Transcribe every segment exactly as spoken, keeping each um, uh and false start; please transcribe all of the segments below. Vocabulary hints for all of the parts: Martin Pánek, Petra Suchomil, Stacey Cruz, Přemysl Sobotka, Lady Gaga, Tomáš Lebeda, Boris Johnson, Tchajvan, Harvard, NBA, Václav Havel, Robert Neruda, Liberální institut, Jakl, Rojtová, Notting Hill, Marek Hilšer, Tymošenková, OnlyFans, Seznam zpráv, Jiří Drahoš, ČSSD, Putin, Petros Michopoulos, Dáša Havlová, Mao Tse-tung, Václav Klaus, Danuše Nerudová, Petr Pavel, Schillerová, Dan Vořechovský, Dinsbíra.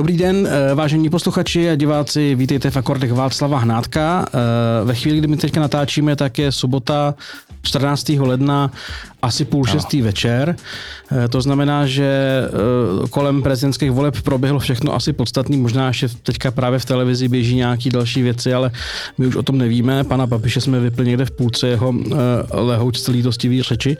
Dobrý den, vážení posluchači a diváci, vítejte v akordech Václava Hnátka. Ve chvíli, kdy my teďka natáčíme, tak je sobota čtrnáctého ledna, asi půl šestý večer. To znamená, že kolem prezidentských voleb proběhlo všechno asi podstatný, možná ještě teďka právě v televizi běží nějaký další věci, ale my už o tom nevíme. Pana Babiše jsme vypli někde v půlce jeho lehoučce lítostivý řeči.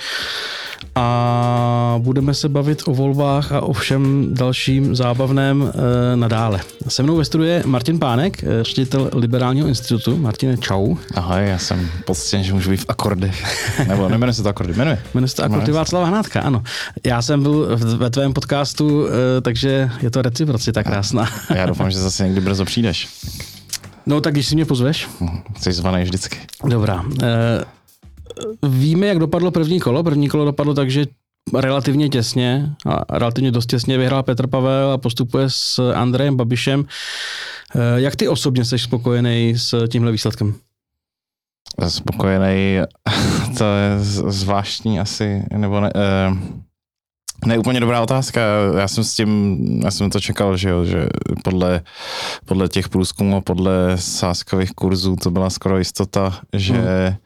A budeme se bavit o volbách a o všem dalším zábavném e, nadále. Se mnou ve studiu je Martin Pánek, ředitel Liberálního institutu. Martine, čau. Ahoj, já jsem poctěn, že můžu být v akordech. Nebo nemenuje se to akordy, jmenuje. Jmenuje se to akordy Václava Hnátka, ano. Já jsem byl ve tvém podcastu, e, takže je to reciprocita krásná. A já doufám, že zase někdy brzo přijdeš. No tak, když si mě pozveš. Jsi zvaný vždycky. Dobrá. E, Víme, jak dopadlo první kolo. První kolo dopadlo tak, že relativně těsně, a relativně dost těsně vyhrál Petr Pavel a postupuje s Andrejem Babišem. Jak ty osobně jsi spokojený s tímhle výsledkem? Spokojený, to je zvláštní asi, nebo ne, ne úplně dobrá otázka. Já jsem s tím, já jsem to čekal, že, jo, že podle, podle těch průzkumů, podle sázkových kurzů to byla skoro jistota, že hmm.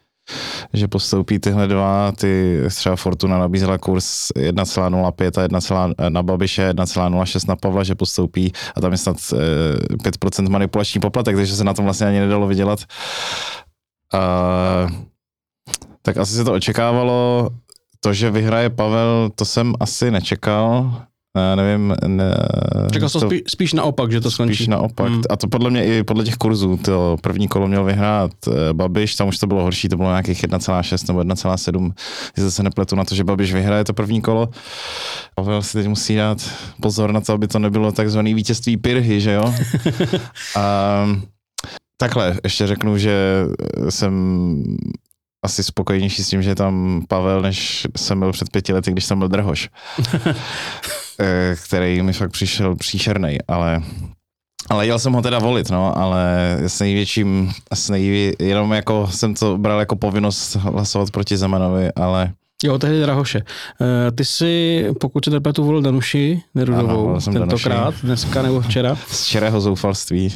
že postoupí tyhle dva, ty třeba Fortuna nabízela kurz jedna celá nula pět a jedna, na Babiše jedna celá nula šest na Pavla, že postoupí a tam je snad e, pět procent manipulační poplatek, takže se na tom vlastně ani nedalo vydělat. A, tak asi se to očekávalo, to, že vyhraje Pavel, to jsem asi nečekal. Ne, nevím. Ne, Čekal to spíš, spíš naopak, že to skončí. Spíš naopak. Hmm. A to podle mě i podle těch kurzů. To první kolo měl vyhrát Babiš, tam už to bylo horší, to bylo nějakých jedna celá šest nebo jedna celá sedm. Jestli se nepletu na to, že Babiš vyhraje to první kolo. Pavel si teď musí dát pozor na to, aby to nebylo takzvané vítězství Pirhy, že jo? A, takhle, ještě řeknu, že jsem asi spokojenější s tím, že je tam Pavel, než jsem byl před pěti lety, když jsem byl Drahoš. Který mi fakt přišel příšernej, ale, ale jel jsem ho teda volit, no, ale s největším, s nejvě, jenom jako jsem to bral jako povinnost hlasovat proti Zemanovi, ale... Jo, tehdy Drahoše. Ty jsi, pokud se nepletu, volil Danuši Nerudovou tentokrát, dneska nebo včera. Z čirého zoufalství.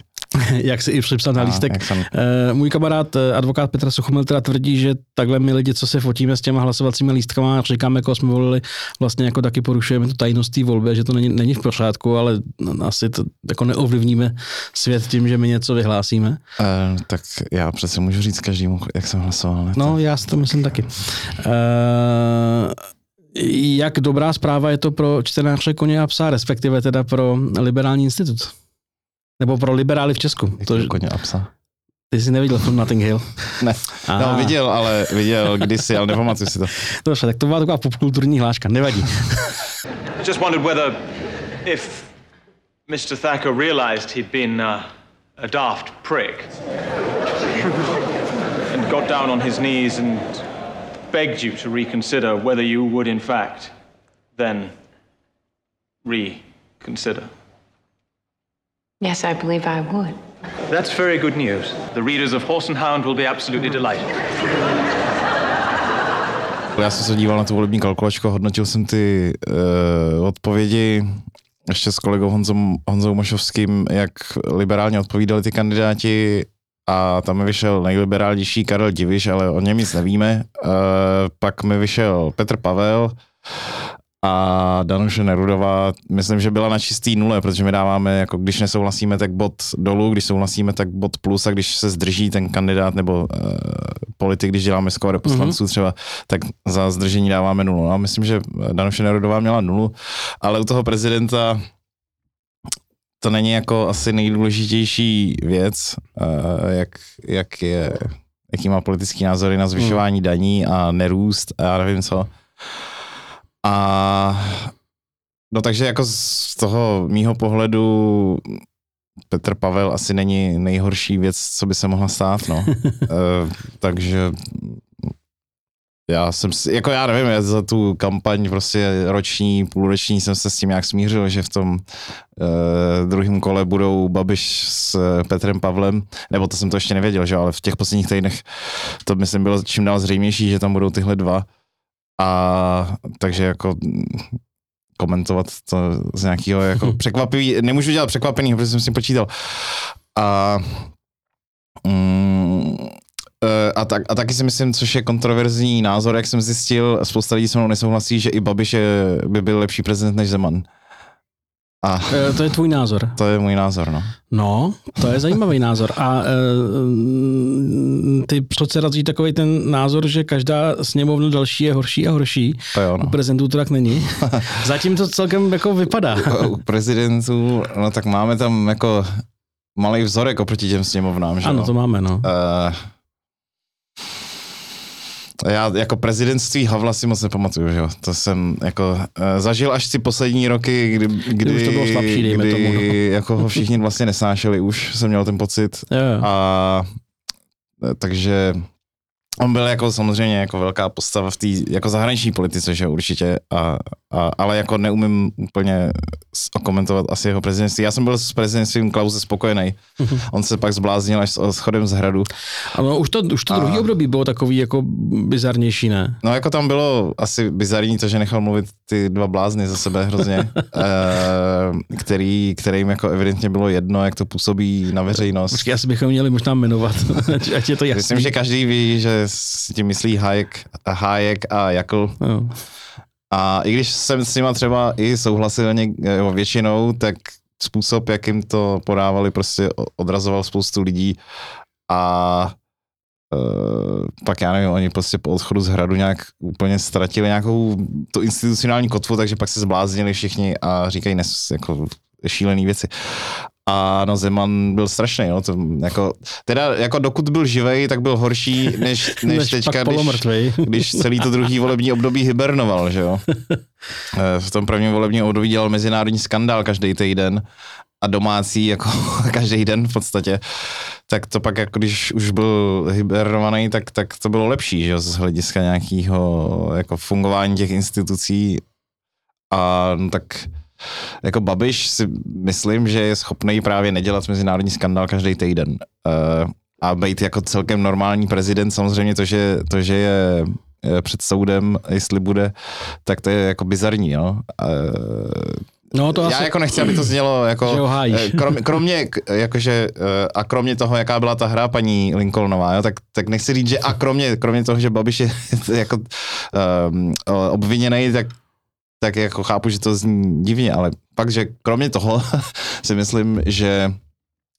Jak si i připsal na lístek. A, jsem... Můj kamarád, advokát Petra Suchomil, teda tvrdí, že takhle my lidi, co se fotíme s těma hlasovacími lístkama a říkáme, koho jsme volili, vlastně jako taky porušujeme tu tajnost té volby, že to není, není v pořádku, ale asi to jako neovlivníme svět tím, že my něco vyhlásíme. E, tak já přece můžu říct každému, jak jsem hlasoval. Ne? No, já si to myslím taky. E, jak dobrá zpráva je to pro čtenáře Koně a psa, respektive teda pro Liberální institut? Nebo pro liberály v Česku. To, Koně a psa. Ty jsi neviděl film Notting Hill? Ne, ah. no, viděl, ale viděl kdysi, ale nepamatuju si to. Dobře, tak to byla taková popkulturní hláška, nevadí. I just wondered whether if mister Thacker realized he'd been uh, a daft prick and got down on his knees and begged you to reconsider whether you would in fact then reconsider. Yes, I believe I would. That's very good news. The readers of Horse and Hound will be absolutely delighted. Já jsem se díval na tu volební kalkulačku, hodnotil jsem ty uh, odpovědi ještě s kolegou Honzom, Honzou Mošovským, jak liberálně odpovídali ty kandidáti a tam mi vyšel nejliberálnější Karel Diviš, ale o něm nic nevíme. Uh, pak mi vyšel Petr Pavel a Danuše Nerudová, myslím, že byla na čistý nule, protože my dáváme, jako když nesouhlasíme, tak bod dolů, když souhlasíme, tak bod plus a když se zdrží ten kandidát nebo uh, politik, když děláme skóre poslanců mm-hmm. třeba, tak za zdržení dáváme nulu. A myslím, že Danuše Nerudová měla nulu, ale u toho prezidenta to není jako asi nejdůležitější věc, uh, jak, jak je, jaký má politický názory na zvyšování mm. daní a nerůst a já nevím co. A no takže jako z toho mýho pohledu Petr Pavel asi není nejhorší věc, co by se mohla stát, no. e, takže já jsem, jako já nevím, já za tu kampaň prostě roční, půlroční jsem se s tím nějak smířil, že v tom e, druhém kole budou Babiš s Petrem Pavlem, nebo to jsem to ještě nevěděl, že ale v těch posledních týdnech to myslím bylo čím dál zřejmější, že tam budou tyhle dva. A takže jako komentovat to z nějakého jako překvapivý, nemůžu dělat překvapený, protože jsem si počítal. A, mm, a, tak, a taky si myslím, což je kontroverzní názor, jak jsem zjistil, spousta lidí se mnou nesouhlasí, že i Babiš by byl lepší prezident než Zeman. A to je tvůj názor. To je můj názor, no. No, to je zajímavý názor. A e, ty přece radíš takovej ten názor, že každá sněmovna další je horší a horší. To jo, no. U prezidentů to tak není. Zatím to celkem jako vypadá. U, u prezidentů, no tak máme tam jako malý vzorek oproti těm sněmovnám, že ano, no? To máme, no. E, Já jako prezidentství Havla si moc nepamatuju, že jo. To jsem jako e, zažil až ty poslední roky, kdy, kdy, už to bylo slabší, dejme kdy tomu, no. Jako ho všichni vlastně nesnášeli už, jsem měl ten pocit. Yeah. A e, takže on byl jako samozřejmě jako velká postava v té jako zahraniční politice, že jo, určitě. A, a, ale jako neumím úplně okomentovat asi jeho prezidentství. Já jsem byl s prezidentstvím Klause spokojený. On se pak zbláznil až s schodem z hradu. Ano, už to, už to a, druhý období bylo takový jako bizarnější, ne? No jako tam bylo asi bizarní to, že nechal mluvit ty dva blázny za sebe hrozně, který, kterým jako evidentně bylo jedno, jak to působí na veřejnost. Počkej, asi bychom měli možná jmenovat, ať je to jasný. Myslím, že každý ví, že si tím myslí Hayek, Hayek a Jakl. No. A i když jsem s nima třeba i souhlasil něk- většinou, tak způsob, jak jim to podávali, prostě odrazoval spoustu lidí. A e, pak já nevím, oni prostě po odchodu z hradu nějak úplně ztratili nějakou tu institucionální kotvu, takže pak se zbláznili všichni a říkají nes, jako šílený věci. A no, Zeman byl strašný, no, to jako, teda jako dokud byl živej, tak byl horší, než, než, než teďka, když, když celý to druhý volební období hibernoval, že jo. V tom prvním volebním období dělal mezinárodní skandál každý týden a domácí jako každý den v podstatě. Tak to pak, jako když už byl hibernovaný, tak, tak to bylo lepší, že jo, z hlediska nějakého jako fungování těch institucí a no, tak... Jako Babiš si myslím, že je schopný právě nedělat mezinárodní skandál každý týden uh, a být jako celkem normální prezident, samozřejmě to, že, to, že je před soudem, jestli bude, tak to je jako bizarní, no. Uh, no to já asi... jako nechci, aby to znělo jako, krom, kromě, jakože, a kromě toho, jaká byla ta hra paní Lincolnová, jo, tak, tak nechci říct, že a kromě, kromě toho, že Babiš je jako um, obviněný, tak tak jako chápu, že to zní divně, ale pak, že kromě toho si myslím, že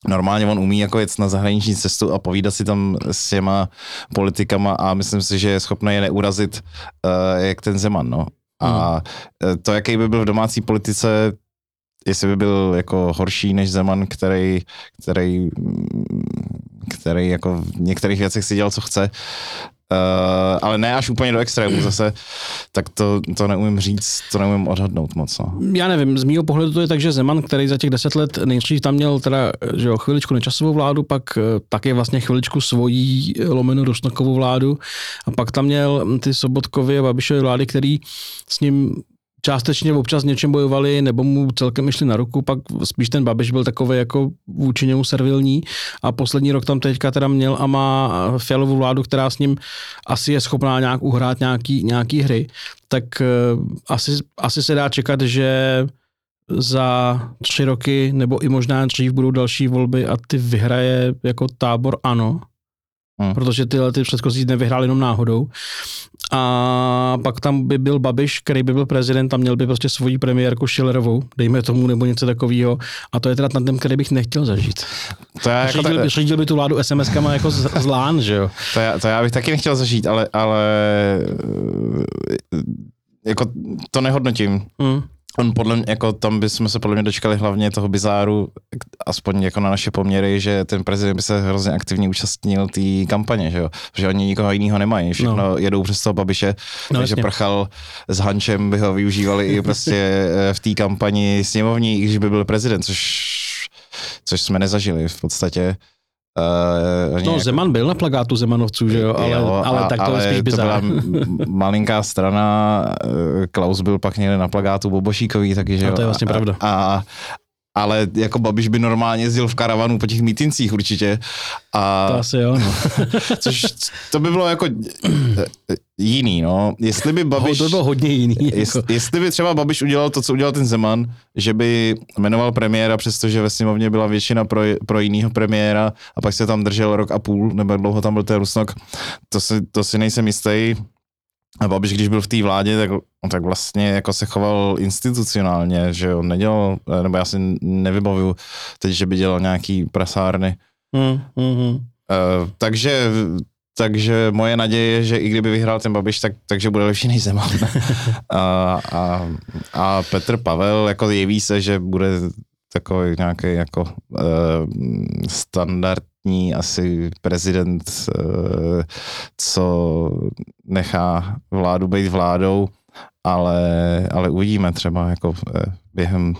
normálně on umí jako jet na zahraniční cestu a povídat si tam s těma politikama a myslím si, že je schopný je neurazit uh, jak ten Zeman, no. A to, jaký by byl v domácí politice, jestli by byl jako horší než Zeman, který, který, který jako v některých věcech si dělal, co chce, Uh, ale ne až úplně do extrému zase, tak to, to neumím říct, to neumím odhadnout moc. No. Já nevím, z mýho pohledu to je tak, že Zeman, který za těch deset let nejdřív tam měl teda, že jo, chviličku nečasovou vládu, pak taky vlastně chviličku svojí lomenu Rusnokovou vládu a pak tam měl ty Sobotkovy a Babišovy vlády, který s ním částečně občas něčem bojovali, nebo mu celkem išli na ruku, pak spíš ten Babiš byl takový jako vůči němu servilní a poslední rok tam teďka teda měl a má Fialovou vládu, která s ním asi je schopná nějak uhrát nějaký, nějaký hry, tak uh, asi, asi se dá čekat, že za tři roky nebo i možná dřív budou další volby a ty vyhraje jako tábor ANO. Hmm. Protože tyhle ty předchozí nevyhrál jenom náhodou. A pak tam by byl Babiš, který by byl prezident a měl by prostě svoji premiérku Schillerovou, dejme tomu, nebo něco takového. A to je teda tandem, který bych nechtěl zažít. To já jako tak... Řídil by tu vládu es em eskama jako z lán, že jo? To já, to já bych taky nechtěl zažít, ale, ale... jako to nehodnotím. Hmm. On podle mě, jako tam bychom se podle mě dočkali hlavně toho bizáru, aspoň jako na naše poměry, že ten prezident by se hrozně aktivně účastnil té kampaně, že jo? Protože oni nikoho jiného nemají, všechno no. jedou přes toho Babiše, no, takže jasně. Prchal s Hančem by ho využívali i prostě v té kampani sněmovní, i když by byl prezident, což, což jsme nezažili v podstatě. Uh, no, jako... Zeman byl na plakátu Zemanovců, že jo, ale, jo, a, ale tak to je spíš bizár. To byla malinká strana, Klaus byl pak někde na plakátu Bobošíkový, taky, že jo. No, to je vlastně a, pravda. A, ale jako Babiš by normálně jezdil v karavanu po těch mítincích určitě. A to asi jo. No. Což to by bylo jako jiný, no. Jestli by Babiš... To by bylo hodně jiný. Jest, jako. Jestli by třeba Babiš udělal to, co udělal ten Zeman, že by jmenoval premiéra, přestože ve sněmovně byla většina pro, pro jinýho premiéra a pak se tam držel rok a půl, nebo dlouho tam byl ten Rusnok, to si, to si nejsem jistý. A Babiš, když byl v té vládě, tak, tak vlastně jako se choval institucionálně, že on nedělal, nebo já si nevybavuju teď, že by dělal nějaký prasárny. Mm, mm, uh, takže, takže moje naděje je, že i kdyby vyhrál ten Babiš, tak, takže bude lepší než Zeman. a, a, a Petr Pavel, jako jeví se, že bude takový nějaký jako uh, standard asi prezident, co nechá vládu být vládou, ale, ale uvidíme třeba jako během,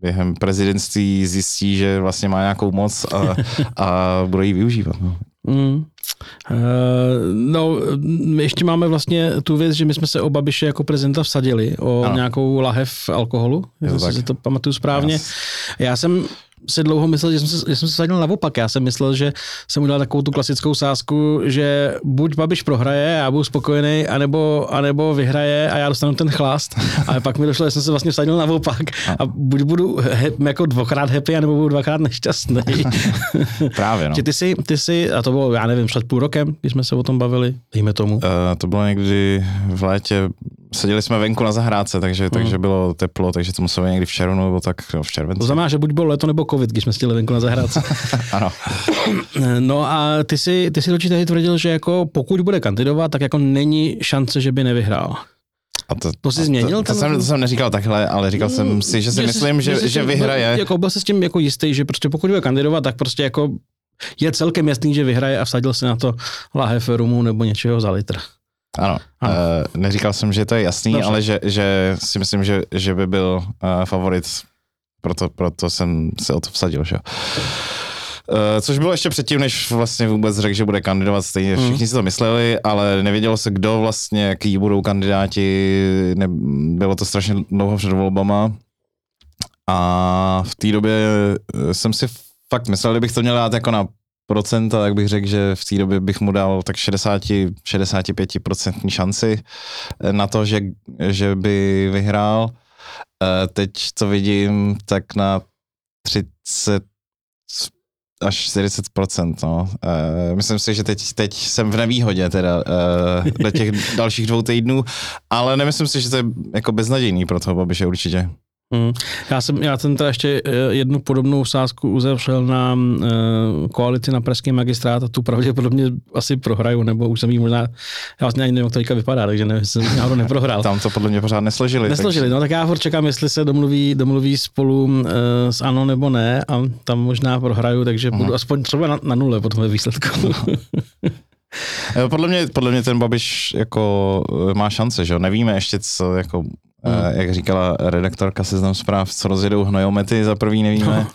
během prezidentství zjistí, že vlastně má nějakou moc a, a bude ji využívat. No. Mm. No, ještě máme vlastně tu věc, že my jsme se o Babiše jako prezidenta vsadili, o ano. nějakou lahev alkoholu, jestli si to pamatuju správně. Yes. Já jsem se dlouho myslel, že jsem se, že jsem se sadil naopak. Já jsem myslel, že jsem udělal takovou tu klasickou sázku, že buď Babiš prohraje, já budu spokojený, anebo, anebo vyhraje a já dostanu ten chlást. Ale pak mi došlo, že jsem se vlastně sadil naopak a buď budu he, jako dvakrát happy, anebo budu dvakrát nešťastný. Právě, no. Ty jsi, ty jsi, a to bylo, já nevím, před půl rokem, když jsme se o tom bavili, dejme tomu. Uh, to bylo někdy v létě, seděli jsme venku na zahrádce, takže, uh. takže bylo teplo, takže to muselo někdy v červnu, nebo tak no, v červenci. To znamená, že buď bylo léto, nebo covid, když jsme stěli venku na zahrádce. Ano. No a ty si ty si točí tehdy tvrdil, že jako pokud bude kandidovat, tak jako není šance, že by nevyhrál. A to, to si změnil? To, to, to, jsem, to jsem neříkal takhle, ale říkal jsem si, že si myslím, že, že, že vyhraje. Byl, jako byl se s tím jako jistý, že prostě pokud bude kandidovat, tak prostě jako je celkem jasný, že vyhraje a vsadil si na to lahev rumu nebo něčeho za litr. Ano, ano. Uh, neříkal jsem, že to je jasný, dobře. Ale že, že si myslím, že, že by byl uh, favorit. Proto, proto jsem se o to vsadil, že jo. Což bylo ještě předtím, než vlastně vůbec řekl, že bude kandidovat, stejně všichni si to mysleli, ale nevědělo se, kdo vlastně, jaký budou kandidáti, ne, bylo to strašně dlouho před volbama a v té době jsem si fakt myslel, kdybych to měl dát jako na procenta, tak bych řekl, že v té době bych mu dal tak šedesát, šedesát pět procent šanci na to, že, že by vyhrál. Teď, co vidím, tak na třicet až čtyřicet procent, no. Myslím si, že teď, teď jsem v nevýhodě teda do těch dalších dvou týdnů, ale nemyslím si, že to je jako beznadějný pro toho Babiše určitě. Mm. Já jsem, já jsem teda ještě jednu podobnou sázku uzavřel na e, koalici na pražský magistrát a tu pravděpodobně asi prohraju, nebo už jsem jí možná, já vlastně ani nevím, jak to teďka vypadá, takže nevím, jsem náhodou neprohrál. Tam to podle mě pořád nesložili. Nesložili, takže... no tak já furt čekám, jestli se domluví, domluví spolu e, s ANO nebo ne a tam možná prohraju, takže mm. budu aspoň třeba na, na nule po tomhle výsledku. podle, mě, podle mě ten Babiš jako má šance, že jo, nevíme ještě co jako... Hmm. Jak říkala redaktorka Seznam Zpráv, co rozjedou hnojomety, za první nevíme, no.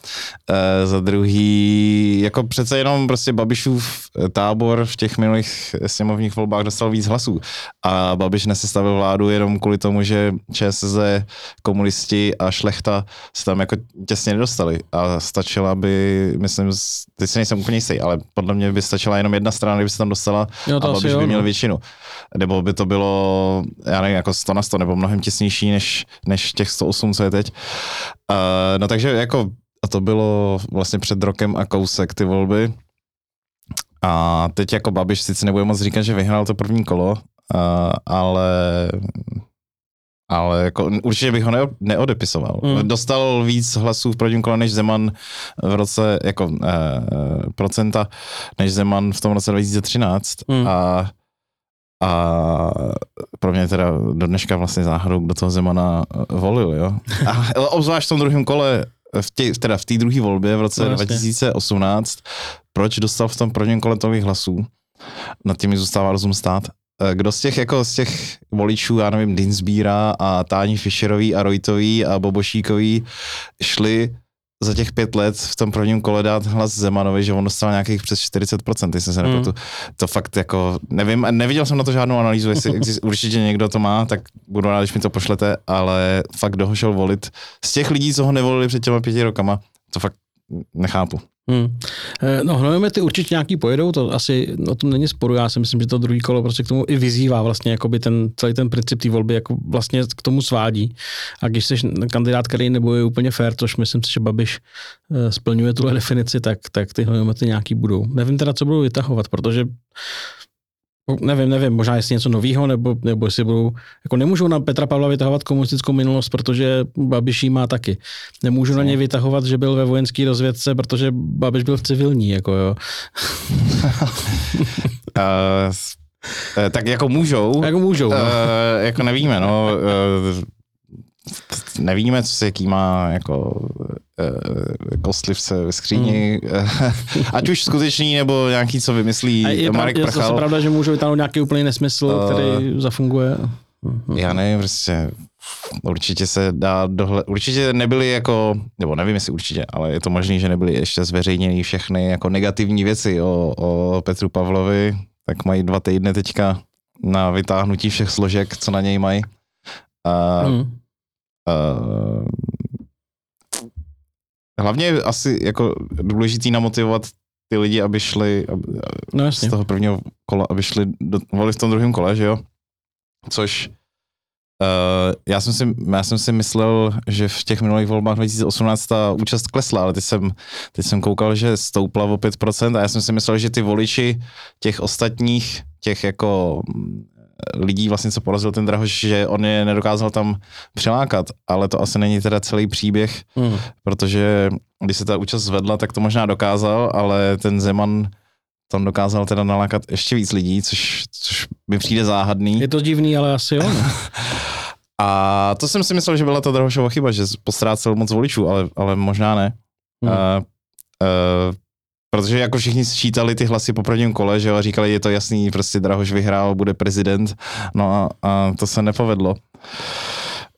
Za druhý, jako přece jenom prostě Babišův tábor v těch minulých sněmovních volbách dostal víc hlasů a Babiš nesestavil vládu jenom kvůli tomu, že ČSSD, komunisti a šlechta se tam jako těsně nedostali a stačila by, myslím, teď si nejsem úplně jistý, ale podle mě by stačila jenom jedna strana, kdyby se tam dostala jo, a Babiš by jo, měl no. většinu. Nebo by to bylo, já nevím, jako sto na sto nebo mnohem těsnější Než, než těch sto osm, co je teď. Uh, no takže jako, a to bylo vlastně před rokem a kousek ty volby. A teď jako Babiš sice nebude moc říkat, že vyhrál to první kolo, uh, ale ale jako určitě bych ho ne, neodepisoval. Mm. Dostal víc hlasů v prvním kole než Zeman v roce, jako uh, procenta, než Zeman v tom roce dva tisíce třináct. Mm. A A pro mě teda do dneška vlastně záhadou, kdo toho Zemana volil, jo. A obzvlášť v tom druhém kole, v tě, teda v té druhé volbě v roce no, dva tisíce osmnáct, proč dostal v tom prvním kole tolik hlasů? Nad tím mi zůstává rozum stát. Kdo z těch, jako z těch voličů, já nevím, Dinsbíra a Táni Fischerový a Rojtový a Bobošíkový šli za těch pět let v tom prvním kole dát hlas Zemanovi, že on dostal nějakých přes čtyřicet procent, jestli se nepletu. Mm. To fakt jako, nevím, neviděl jsem na to žádnou analýzu, jestli exist, určitě někdo to má, tak budu rád, když mi to pošlete, ale fakt dohošel volit. Z těch lidí, co ho nevolili před těma pěti rokama, to fakt nechápu. Hmm. No hnojomety určitě nějaký pojedou, to asi o tom není sporu, já si myslím, že to druhý kolo prostě k tomu i vyzývá vlastně, jakoby ten, celý ten princip té volby jako vlastně k tomu svádí. A když jsi kandidát, který nebojuje úplně fair, což myslím si, že Babiš splňuje tuhle definici, tak, tak ty hnojomety nějaký budou. Nevím teda, co budou vytahovat, protože Nevím, nevím, možná jestli něco novýho, nebo, nebo jestli budou, jako nemůžou na Petra Pavla vytahovat komunistickou minulost, protože Babiš jí má taky. Nemůžu na něj vytahovat, že byl ve vojenský rozvědce, protože Babiš byl v civilní, jako jo. uh, tak jako můžou. Jako můžou. No. Uh, jako nevíme, no. Uh, nevíme, co se jaký má jako kostlivce ve skříni, mm. ať už skutečný, nebo nějaký, co vymyslí je Marek Prchal. Je zase pravda, že můžu vytáhnout nějaký úplný nesmysl, uh, který zafunguje? Já nevím, prostě určitě se dá dohled, určitě nebyly jako, nebo nevím jestli určitě, ale je to možný, že nebyly ještě zveřejněny všechny jako negativní věci o, o Petru Pavlovi, tak mají dva týdny teďka na vytáhnutí všech složek, co na něj mají. Uh, mm. Uh, hlavně je asi jako důležitý namotivovat ty lidi, aby šli aby, no, z toho prvního kola, aby šli do, volit v tom druhém kole, že jo? Což uh, já, jsem si, já jsem si myslel, že v těch minulých volbách dva tisíce osmnáct ta účast klesla, ale teď jsem, teď jsem koukal, že stoupla o pět procent a já jsem si myslel, že ty voliči těch ostatních, těch jako lidí vlastně, co porazil ten Drahoš, že on je nedokázal tam přilákat, ale to asi není teda celý příběh, mm. protože když se ta účast zvedla, tak to možná dokázal, ale ten Zeman tam dokázal teda nalákat ještě víc lidí, což, což mi přijde záhadný. Je to divný, ale asi jo. A to jsem si myslel, že byla ta Drahošova chyba, že postrácel moc voličů, ale, ale možná ne. Mm. Uh, uh, Protože jako všichni sčítali ty hlasy po prvním kole, že jo, a říkali, je to jasný, prostě Drahoš vyhrál, bude prezident, no a, a to se nepovedlo.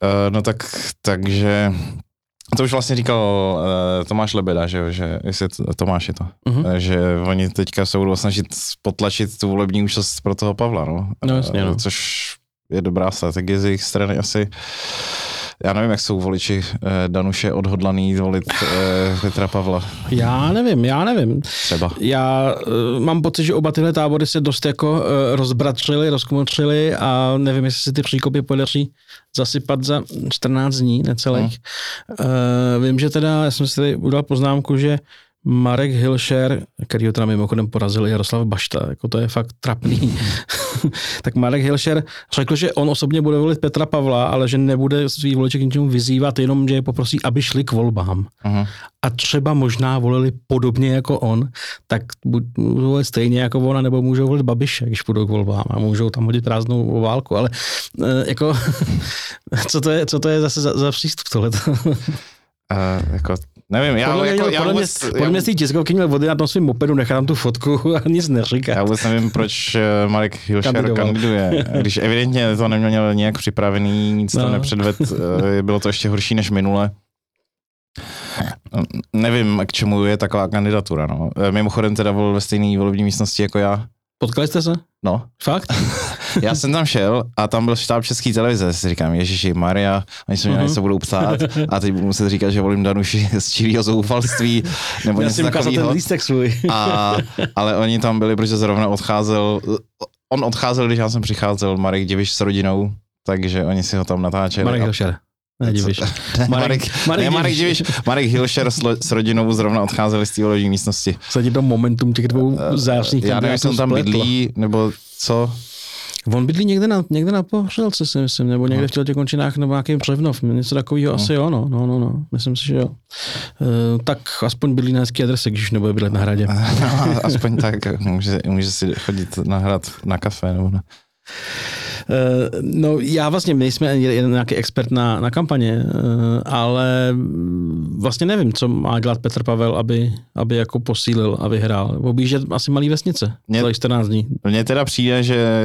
E, no tak, takže, to už vlastně říkal e, Tomáš Lebeda, že jo, že, jestli to, Tomáš je to, uh-huh. e, že oni teďka se budou snažit potlačit tu volební účast pro toho Pavla, no. No, jasně, no. E, což je dobrá strategie z jejich strany asi. Já nevím, jak jsou voliči eh, Danuše odhodlaný volit eh, Petra Pavla. Já nevím, já nevím. Třeba. Já eh, mám pocit, že oba tyhle tábory se dost jako eh, rozbratřili, rozkomotřili a nevím, jestli si ty příkopy podaří zasypat za čtrnáct dní necelých. Hmm. Eh, vím, že teda, já jsem si tady udělal poznámku, že Marek Hilšer, který ho teda mimochodem porazil Jaroslav Bašta, jako to je fakt trapný. Tak Marek Hilšer řekl, že on osobně bude volit Petra Pavla, ale že nebude svý voliče k něčemu vyzývat, jenom že je poprosí, aby šli k volbám. Uh-huh. A třeba možná volili podobně jako on, tak buď můžou volit stejně jako ona, nebo můžou volit Babiše, když půjdou k volbám a můžou tam hodit prázdnou válku, ale e, jako, co to je, co to je zase za, za přístup tohleto? Uh, jako, nevím, já podle mě, jako, já podle vůbec... Mě, podle já... mě z té tiskovky měl vody na tom svým mopedu, nechám tu fotku a nic neříkat. Já vůbec nevím, proč Marek Hilšer kandiduje, když evidentně to neměl nějak připravený, nic no. to nepředved, bylo to ještě horší než minule. Nevím, k čemu je taková kandidatura, no. Mimochodem teda byl ve stejné volební místnosti jako já. Potkali jste se? No. Fakt? Já jsem tam šel a tam byl štáb České televize, si říkám, ježiši Maria, oni se mě něco budou ptát a teď budu muset říkat, že volím Danuši z čirýho zoufalství, nebo něco takového. A, ale oni tam byli, protože zrovna odcházel, on odcházel, když já jsem přicházel, Marek Diviš s rodinou, takže oni si ho tam natáčeli. Marek Hilšer. Ne, Diviš. Ne, Marek, Marek, ne, Marek Diviš. Marek Hilšer s, s rodinou zrovna odcházeli z té volební místnosti. Se ti to momentum těch dvou zářných. Já nevím, jestli on tam bydlí, nebo co? On bydlí někde na, někde na Pohřelce, si myslím, nebo někde v těch končinách, nebo nějaký Převnov, něco takového no. asi jo, no, no, no, no, myslím si, že jo. E, tak aspoň bydlí na hezký adrese, když nebude bydlet na Hradě. No, aspoň tak, může, může si chodit na Hrad, na kafe, nebo na... No já vlastně, my jsme nějaký expert na, na kampaně, ale vlastně nevím, co má dělat Petr Pavel, aby, aby jako posílil a vyhrál. Objíždět asi malý vesnice za čtrnáct dní. Mně teda přijde, že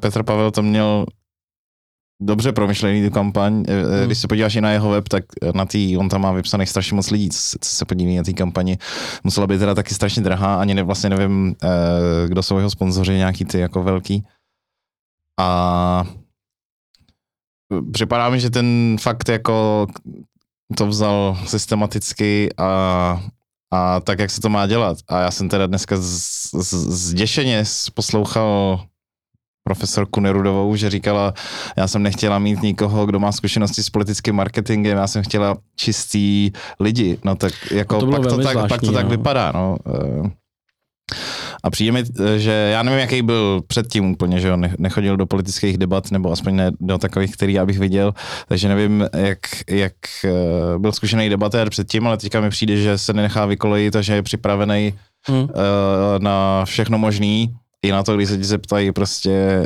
Petr Pavel to měl dobře promyšlený tu kampaň. Hmm. Když se podíváš i na jeho web, tak na tý, on tam má vypsaných strašně moc lidí, co se podílí na té kampani. Musela být teda taky strašně drahá, ani ne, vlastně nevím, kdo jsou jeho sponzoři, nějaký ty jako velký. A připadá mi, že ten fakt jako to vzal systematicky a, a tak, jak se to má dělat. A já jsem teda dneska zděšeně poslouchal profesorku Nerudovou, že říkala, já jsem nechtěla mít nikoho, kdo má zkušenosti s politickým marketingem, já jsem chtěla čistý lidi, no tak jako to pak, to tak, zvláštní, pak to no. tak vypadá, no. A přijde mi, že já nevím, jaký byl předtím úplně, že on nechodil do politických debat, nebo aspoň ne do takových, který já bych viděl, takže nevím, jak, jak byl zkušený debatér předtím, ale teďka mi přijde, že se nenechá vykolejit a že je připravený hmm. na všechno možný. I na to, když se ti zeptají prostě,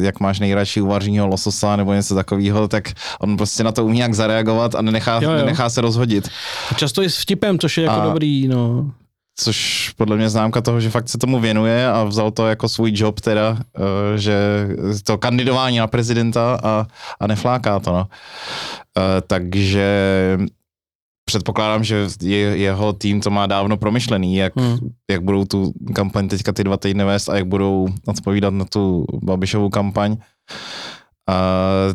jak máš nejradši uvařeného lososa nebo něco takového, tak on prostě na to umí jak zareagovat a nenechá, jo, jo. nenechá se rozhodit. A často je s vtipem, což je jako a, dobrý, no. Což podle mě známka toho, že fakt se tomu věnuje a vzal to jako svůj job teda, že to kandidování na prezidenta a, a nefláká to, no. Takže předpokládám, že jeho tým to má dávno promyšlený, jak, hmm. jak budou tu kampaň teďka ty dva týdny vést a jak budou odpovídat na tu Babišovu kampaň. Uh,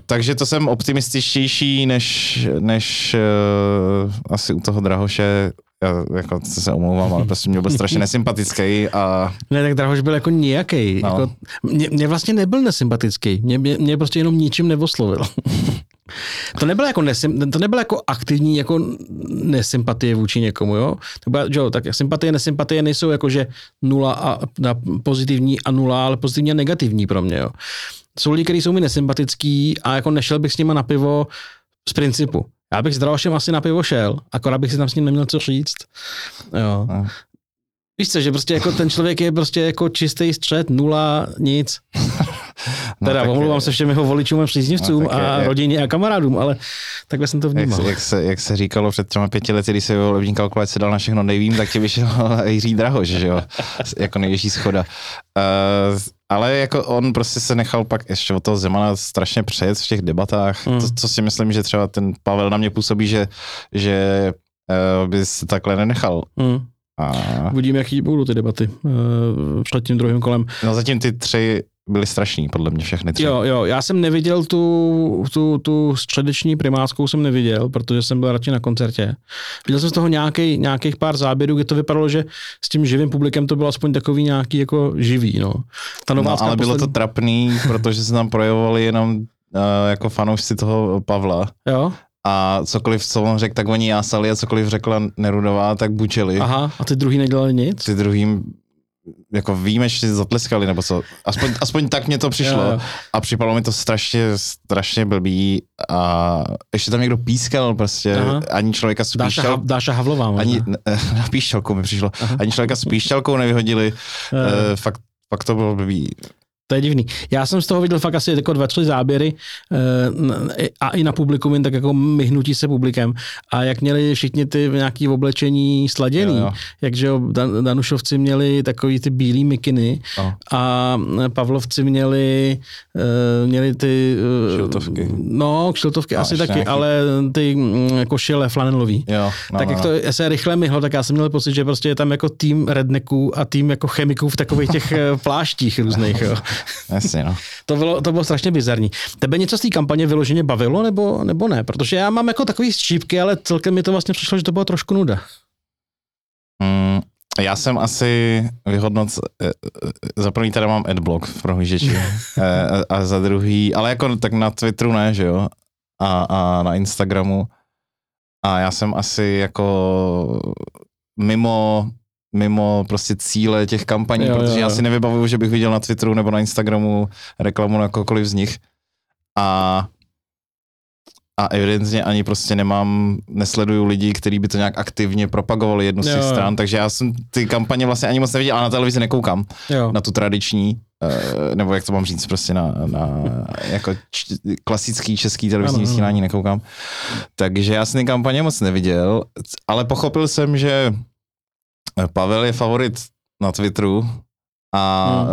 takže to jsem optimističtější než, než uh, asi u toho Drahoše. Já jako, se omlouvám, ale prostě mě byl strašně nesympatický a... Ne, tak Drahoš byl jako nějaký. No. Jako, mě, mě vlastně nebyl nesympatický. Mě, mě, mě prostě jenom ničím neoslovil. To nebylo jako, nesym, to nebylo jako aktivní jako nesympatie vůči někomu, jo? To byla, jo, tak sympatie, nesympatie nejsou jako, že nula a, a pozitivní a nula, ale pozitivní a negativní pro mě, jo? Jsou lidi, kteří jsou mi nesympatický a jako nešel bych s nima na pivo z principu. Já bych s Drahošem asi na pivo šel, akorát bych si tam s ním neměl co říct, jo. A. Víš co, že prostě jako ten člověk je prostě jako čistý střed, nula, nic. No, teda omlouvám se všem jeho voličům a příznivcům no, a je, rodině a kamarádům, ale takhle jsem to vnímal. Jak, jak, se, jak se říkalo před třema pěti lety, když se jeho volební kalkulace dal na všechno nevím, tak ti vyšel Jiří Drahoš, že jo, jako největší schoda. Uh, ale jako on prostě se nechal pak ještě od toho Zemana strašně přejet v těch debatách, mm. to, co si myslím, že třeba ten Pavel na mě působí, že, že uh, by se takhle nenechal. Mm. Uvidíme, jaký budou ty debaty uh, před tím druhým kolem. No zatím ty tři byly strašný, podle mě všechny tři. Jo, jo, já jsem neviděl tu, tu, tu středeční primářskou jsem neviděl, protože jsem byl radši na koncertě. Viděl jsem z toho nějaký, nějakých pár záběrů, kde to vypadalo, že s tím živým publikem to bylo aspoň takový nějaký jako živý, no. Ta no ale posled... bylo to trapný, protože se tam projevovali jenom uh, jako fanoušci toho Pavla. Jo. A cokoliv, co on řekl, tak oni jásali a cokoliv řekla Nerudová, tak bučeli. Aha, a ty druhý nedělali nic? Ty druhým jako výjimečně zatleskali, nebo co. Aspoň, aspoň tak mě to přišlo. Jo, jo. A připadalo mi to strašně, strašně blbý. A ještě tam někdo pískal prostě. Aha. Ani člověka s píšťalkou. Dáša, Dáša Havlová. Ani, na píšťalku mi přišlo. Aha. Ani člověka s píšťalkou nevyhodili. Jo, jo. E, fakt, fakt to bylo blbý. To je divný. Já jsem z toho viděl fakt asi jako dva, tři záběry e, a i na publikum, jen tak jako myhnutí se publikem. A jak měli všichni ty nějaký oblečení sladěný, jo, jo. jakže Dan, Danušovci měli takový ty bílý mikiny oh. a Pavlovci měli e, měli ty... E, šiltovky. No, šiltovky no, asi taky, nějaký... ale ty košile flanelový. Jo, no, tak no, jak no. to se rychle myhlo, tak já jsem měl pocit, že prostě je tam jako tým redneků a tým jako chemiků v takových těch pláštích různých, jo. Jasně, no. To bylo, to bylo strašně bizarní. Tebe něco z té kampaně vyloženě bavilo, nebo, nebo ne? Protože já mám jako takový štípky, ale celkem mi to vlastně přišlo, že to bylo trošku nuda. Mm, já jsem asi vyhodnoc... Za první teda mám adblock v prohlížeči. a, a za druhý... Ale jako tak na Twitteru ne, že jo? A, a na Instagramu. A já jsem asi jako mimo... mimo prostě cíle těch kampaní, jo, protože jo, jo. já si nevybavuju, že bych viděl na Twitteru nebo na Instagramu reklamu na kohokoliv z nich. A, a evidentně ani prostě nemám, nesleduju lidi, kteří by to nějak aktivně propagovali jednu z těch stran, takže já jsem ty kampaně vlastně ani moc neviděl, ale na televizi nekoukám. Jo. Na tu tradiční, nebo jak to mám říct, prostě na, na jako č- klasický český televizní ano, vysílání ano. nekoukám. Takže já jsem ty kampaně moc neviděl, ale pochopil jsem, že Pavel je favorit na Twitteru a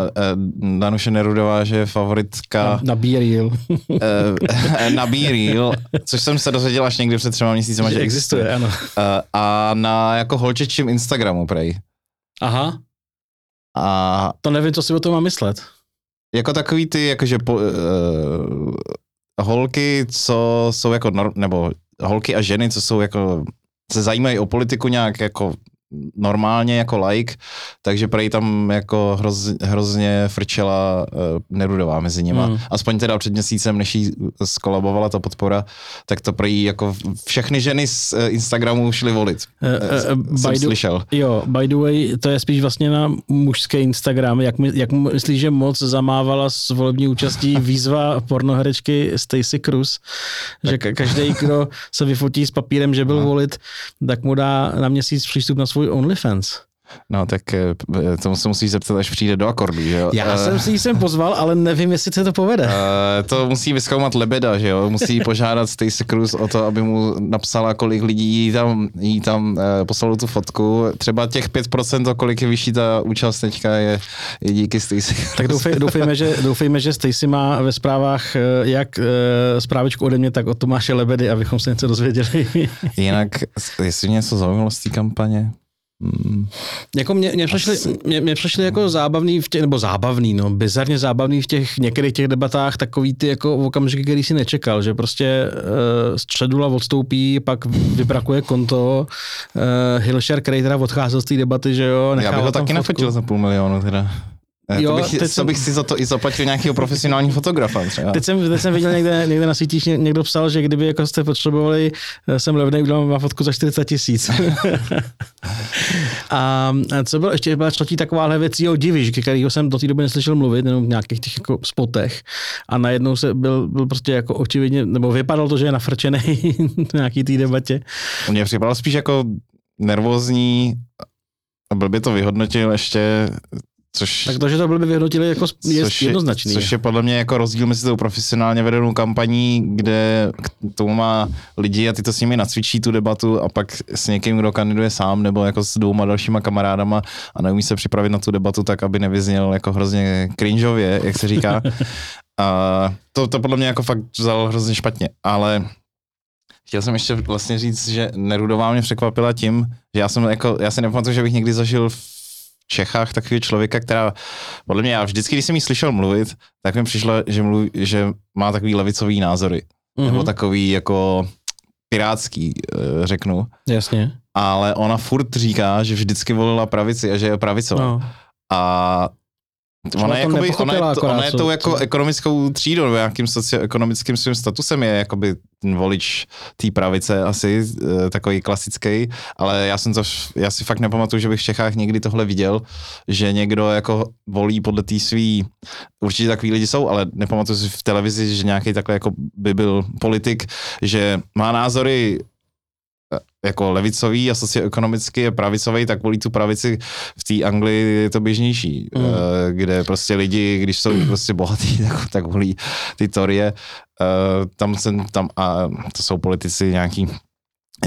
hmm. Danuše Nerudová, že je favoritka na, na B-reel. Na B-reel, což jsem se dozvěděl až někdy před třema měsícema, že, že existuje. existuje ano. A na jako holčičím Instagramu, prej. Aha. A to nevím, co si o tom mám myslet. Jako takový ty, jakože po, uh, holky, co jsou jako, nebo holky a ženy, co jsou jako, se zajímají o politiku nějak jako normálně jako laik, takže prej tam jako hroz, hrozně frčela uh, Nerudová mezi nima. Hmm. Aspoň teda před měsícem, než jí skolabovala ta podpora, tak to prej jako všechny ženy z uh, Instagramu šly volit. Uh, uh, uh, Jsem by slyšel. Do, jo, by the way, to je spíš vlastně na mužské Instagram. Jak, my, jak myslíš, že moc zamávala s volební účastí výzva pornoherečky Stacey Cruz, že ka- každý, kdo se vyfotí s papírem, že byl no. volit, tak mu dá na měsíc přístup na svůj OnlyFans. No tak tomu se musíš zeptat, až přijde do akordu, že jo? Já jsem si ji sem pozval, ale nevím, jestli se to povede. Uh, to musí vyskoumat Lebeda, že jo? Musí požádat Stacey Cruz o to, aby mu napsala, kolik lidí jí tam, jí tam uh, poslalo tu fotku. Třeba těch pět procent, o kolik je vyšší ta účast teďka, je, je díky Stacey Cruz. Tak doufej, doufejme, že, doufejme, že Stacey má ve zprávách jak uh, zprávičku ode mě, tak od Tomáše Lebedy, abychom se něco dozvěděli. Jinak, jestli něco zaujalo z té kampaně? Hmm. Jako mě, mě, přišli, mě, mě přišli jako zábavný, v těch, nebo zábavný, no, bizarně zábavný v těch některých těch debatách takový ty jako okamžiky, který si nečekal, že prostě uh, Středula odstoupí, pak vyprakuje konto, uh, Hilšer, který teda odcházel z té debaty, že jo. Já bych ho taky nafotil za půl milionu teda. Jo, to, bych, to jsem, bych si za to i zaplatil nějakého profesionálního fotografa třeba. Teď jsem, teď jsem viděl někde, někde na sítích, někdo psal, že kdyby jako jste potřebovali, jsem levnej, udělám vám fotku za čtyřicet tisíc. A co bylo, ještě byla třetí takováhle věc, Jiřího Diviš, kterýho jsem do té doby neslyšel mluvit, jenom v nějakých těch jako spotech. A najednou se byl, byl prostě jako očividně, nebo vypadalo to, že je nafrčený v nějaký té debatě. Mně připadal spíš jako nervózní, blbě to vyhodnotil ještě. Což, tak to, že to by vyhodnotili, jako je což jednoznačný. Což je podle mě jako rozdíl mezi tou profesionálně vedenou kampaní, kde k tomu má lidi a ty to s nimi nacvičí tu debatu a pak s někým, kdo kandiduje sám nebo jako s dvouma dalšíma kamarádama a neumí se připravit na tu debatu tak, aby nevyzněl jako hrozně cringeově, jak se říká. A to, to podle mě jako fakt vzal hrozně špatně, ale... Chtěl jsem ještě vlastně říct, že Nerudová mě překvapila tím, že já jsem jako, já si nepamatuju, že bych někdy zažil Čechách takový člověka, která, podle mě, já vždycky, když jsem jí slyšel mluvit, tak mi přišlo, že, mluví, že má takový levicový názory. Mm-hmm. Nebo takový jako pirátský, řeknu. Jasně. Ale ona furt říká, že vždycky volila pravici a že je pravicová. No. A ona je, jakoby, ona, je to, ona je tou jako ekonomickou třídou, nebo nějakým socioekonomickým svým statusem je jakoby ten volič té pravice asi, takový klasický, ale já jsem to, já si fakt nepamatuju, že bych v Čechách někdy tohle viděl, že někdo jako volí podle té svý, určitě takový lidi jsou, ale nepamatuju si v televizi, že nějaký takhle jako by byl politik, že má názory jako levicový a socioekonomicky je pravicový, tak volí tu pravici. V té Anglii je to běžnější, mm. kde prostě lidi, když jsou prostě bohatí, tak, tak volí ty Torie. Tam jsem, tam a to jsou politici nějaký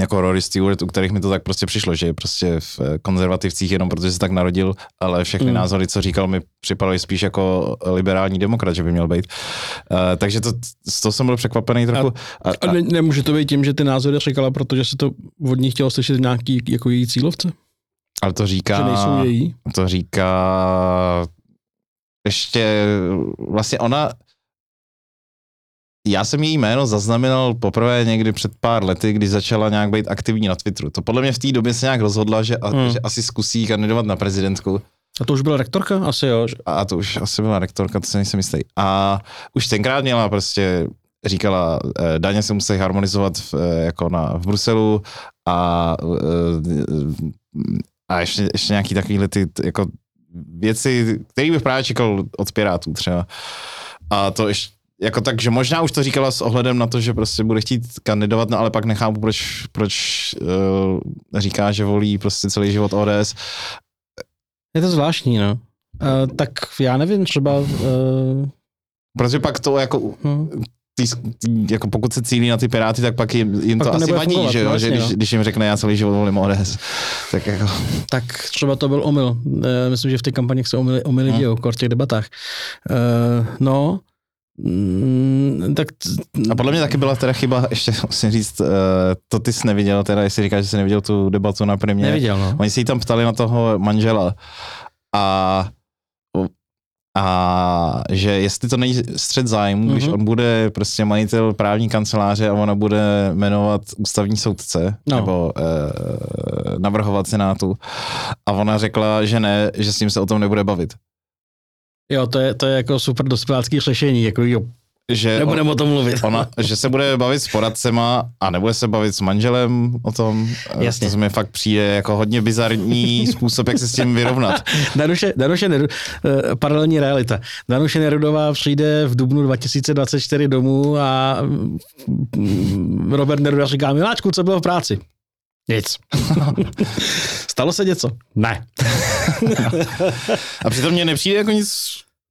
jako Rory Stewart, u kterých mi to tak prostě přišlo, že je prostě v konzervativcích jenom protože se tak narodil, ale všechny mm. názory, co říkal, mi připadaly spíš jako liberální demokrat, že by měl být. Uh, takže to, to jsem byl překvapený trochu. A, a, a ne, nemůže to být tím, že ty názory říkala, protože se to od ní chtělo slyšet nějaký jako její cílovce? Ale to říká... Že nejsou její? To říká... Ještě vlastně ona... Já jsem její jméno zaznamenal poprvé někdy před pár lety, když začala nějak být aktivní na Twitteru. To podle mě v té době se nějak rozhodla, že, a, hmm. že asi zkusí kandidovat na prezidentku. A to už byla rektorka? Asi jo. Že... A to už asi byla rektorka, to se nejsem jistý. A už tenkrát měla prostě, říkala, eh, daně se musí harmonizovat v, eh, jako na, v Bruselu a, eh, a ještě, ještě nějaký takovýhle ty jako věci, který bych právě čekal od Pirátů třeba. A to ještě jako tak, že možná už to říkala s ohledem na to, že prostě bude chtít kandidovat, no ale pak nechápu, proč, proč uh, říká, že volí prostě celý život O D S. Je to zvláštní, no. Uh, tak já nevím, třeba... Uh... Protože pak to jako... Uh. tý, jako pokud se cílí na ty Piráty, tak pak jim, jim pak to, to asi vadí, že, vlastně, že když, když jim řekne, já celý život volím O D S. Tak, jako. Tak třeba to byl omyl. E, myslím, že v těch kampaních se omyly, omyly hmm. dějou, kor v těch debatách. E, no, Mm, tak t- a podle mě taky byla teda chyba, ještě musím říct, uh, to ty jsi neviděl, teda jestli říkáš, že jsi neviděl tu debatu na Primě. Neviděl, no. Oni se jí tam ptali na toho manžela a, a že jestli to není střet zájmu, mm-hmm. když on bude prostě majitel právní kanceláře a ona bude jmenovat ústavní soudce, no. nebo uh, navrhovat senátu a ona řekla, že ne, že s ním se o tom nebude bavit. Jo, to je, to je jako super dospělácký řešení, jako jo, že nebudeme o tom mluvit. Ona, že se bude bavit s poradcema a nebude se bavit s manželem o tom. Jasně. To mi fakt přijde jako hodně bizarní způsob, jak se s tím vyrovnat. Danuše, Danuše Neru, paralelní realita. Danuše Nerudová přijde v dubnu dva tisíce dvacet čtyři domů a Robert Neruda říká, miláčku, co bylo v práci? Nic. Stalo se něco? Ne. A přitom mě nepřijde jako nic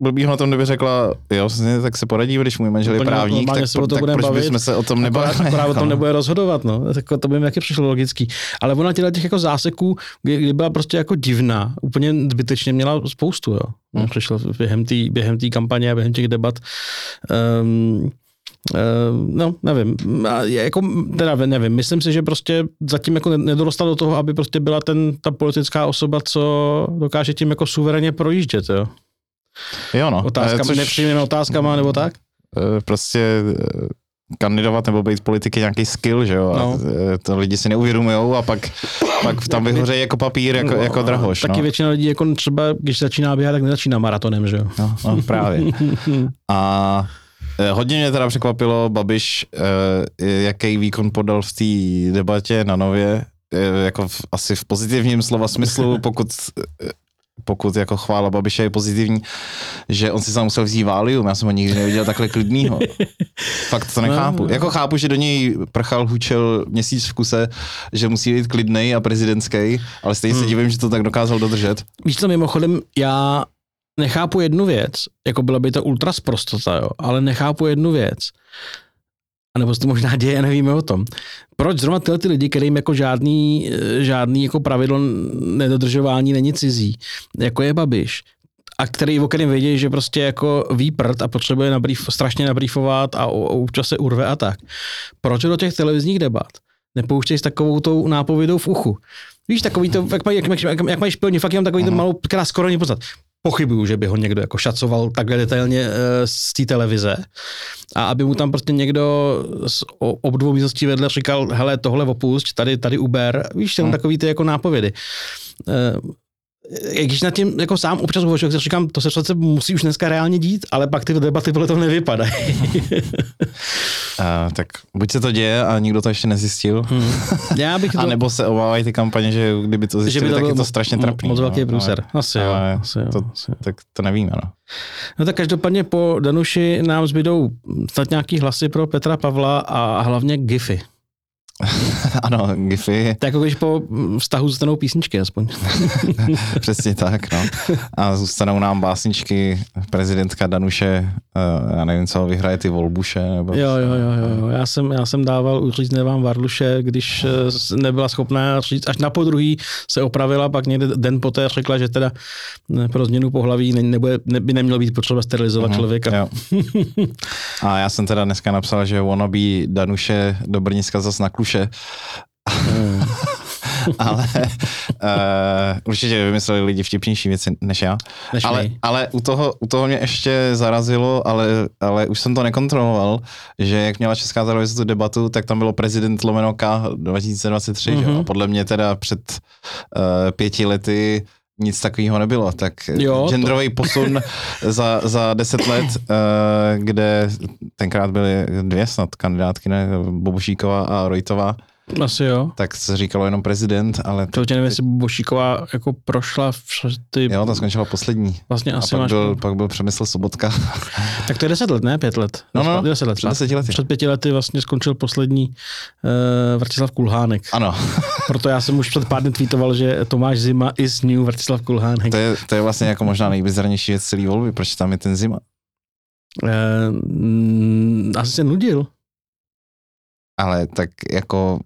blbýho na tom, kdyby řekla, jo, tak se poradím, když můj manžel je právník, tak, pro, tak proč bavit, bychom se o tom nebavili. Akorát, akorát o tom nebude rozhodovat, no. Tak to by mi taky přišlo logický. Ale ona těchto těch jako záseků, kdy byla prostě jako divná, úplně zbytečně měla spoustu, jo. Hmm. Přišlo během té během té kampaně a během těch debat. Um, Uh, no, nevím. Jako, teda nevím. Myslím si, že prostě zatím jako nedorostla do toho, aby prostě byla ten, ta politická osoba, co dokáže tím jako suverénně projíždět, jo? Jo, no. Otázkama, což... nepříjemnými otázkama, nebo tak? Prostě kandidovat nebo být politiky nějaký skill, že jo? No. To lidi si neuvědomujou a pak, pak tam vyhořejí jako papír, jako, no, jako Drahoš. Taky no. Většina lidí, jako třeba, když začíná běhat, tak nezačíná maratonem, že jo? No, no právě. A hodně mě teda překvapilo Babiš, jaký výkon podal v té debatě na Nově, jako v, asi v pozitivním slova smyslu, pokud, pokud jako chvála Babiše je pozitivní, že on si tam musel vzít Valium, já jsem ho nikdy neviděl takhle klidnýho. Fakt to nechápu. Jako chápu, že do něj Prchal hučel měsíc v kuse, že musí být klidnej a prezidentský, ale stejně hmm. se divím, že to tak dokázal dodržet. Víš co, mimochodem, já... nechápu jednu věc, jako byla by to ultra sprostota, jo, ale nechápu jednu věc. A nebo se to možná děje, nevíme o tom. Proč zrovna tyhle ty lidi, kterým jako žádný, žádný jako pravidlo nedodržování není cizí, jako je Babiš, a který, o kterém vědí, že prostě jako ví prd a potřebuje nabrýf, strašně nabrýfovat a občas se urve a tak. Proč do těch televizních debat nepouštějí s takovou tou nápovědou v uchu? Víš, takový to, jak mají, jak, jak mají špioni, fakt jenom takový to malou, která skoro není poznat. Pochybuju, že by ho někdo jako šacoval takhle detailně z té televize a aby mu tam prostě někdo z obdvoumístností vedle říkal, hele, tohle opusť, tady, tady uber, víš, tam hmm. takový ty jako nápovědy. Když nad tím jako sám občas uvažuji, tak říkám, to se přece musí už dneska reálně dít, ale pak ty debaty podle toho nevypadají. A, tak buď se to děje a nikdo to ještě nezjistil, hmm. Já bych to... a nebo se obávají ty kampaně, že kdyby to zjistili, by to tak je to strašně mo- trapný. Moc velký no, průser. Asi jo. Asi jo, to, asi jo. Tak to nevíme, no. No tak každopádně po Danuši nám zbydou snad nějaký hlasy pro Petra Pavla a hlavně gify. Ano, gify. Tak jako když po vztahu zůstanou písničky aspoň. Přesně tak, no. A zůstanou nám básničky, prezidentka Danuše, já nevím co, vyhraje ty volbuše. Nebo... Jo, jo, jo, jo. Já jsem, já jsem dával uřízne vám Varluše, když nebyla schopná říct, až na podruhý se opravila, pak někde den poté řekla, že teda pro změnu pohlaví nebude, ne, by nemělo být potřeba sterilizovat mm-hmm, člověka. A já jsem teda dneska napsal, že wannabe Danuše do Brniska zas na kluše. Hmm. Ale uh, určitě vymysleli lidi vtipnější věci než já. Než ale ale u, toho, u toho mě ještě zarazilo, ale, ale už jsem to nekontroloval, že jak měla Česká televize tu debatu, tak tam bylo prezident lomeno K dva tisíce dvacet tři. Mm-hmm. Že? A podle mě teda před uh, pěti lety nic takového nebylo. Tak jo, genderový to... posun za, za deset let, kde tenkrát byly dvě snad kandidátky, ne? Bobošíková a Rojtová. Asi jo. Tak se říkalo jenom prezident, ale... To tě nevím, jestli Bobošíková jako prošla... Ty... Jo, ta skončila poslední. Vlastně asi a pak máš... byl, pak byl Přemysl Sobotka. Tak to je deset let, ne? Pět let. No, no, deset let. Před deseti lety. Před pěti lety vlastně skončil poslední uh, Vratislav Kulhánek. Ano. Proto já jsem už před pár dny tweetoval, že Tomáš Zima is new Vratislav Kulhánek. To je, to je vlastně jako možná nejbizarnější věc celý volby, proč tam je ten Zima. Ehm, asi se nudil. Ale tak jako...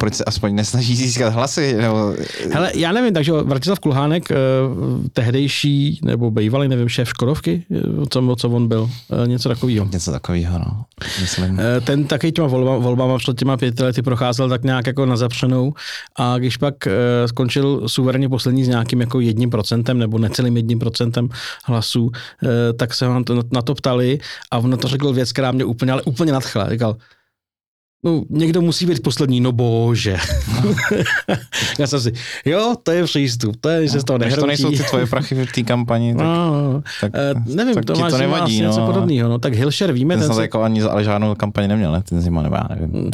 Proč se aspoň nesnaží získat hlasy? Nebo... Hele, já nevím, takže Vratislav Kulhánek, eh, tehdejší, nebo bývalý, nevím, šéf Škodovky, co, co on byl, eh, něco takového. Něco takového, no. Myslím. Eh, ten taky těma volba, volbama před těma pěti lety procházel tak nějak jako na zapřenou a když pak eh, skončil suverénně poslední s nějakým jako jedním procentem, nebo necelým jedním procentem hlasů, eh, tak se ho na to ptali a on to řekl věc, která mě úplně, ale úplně nadchla. Říkal, no, někdo musí být poslední, no bože. No. Já jsem si, jo, to je přístup, to je, že se z toho nehroutí. To nejsou ty tvoje prachy v té kampani, tak, no, tak, uh, nevím, tak Tomáš to nevadí, Zima, no, něco podobného. No, tak Hilšer víme. Ten, ten se... jako ani, ale žádnou kampani neměl, ne? Ten Zima, nebo já nevím. Uh,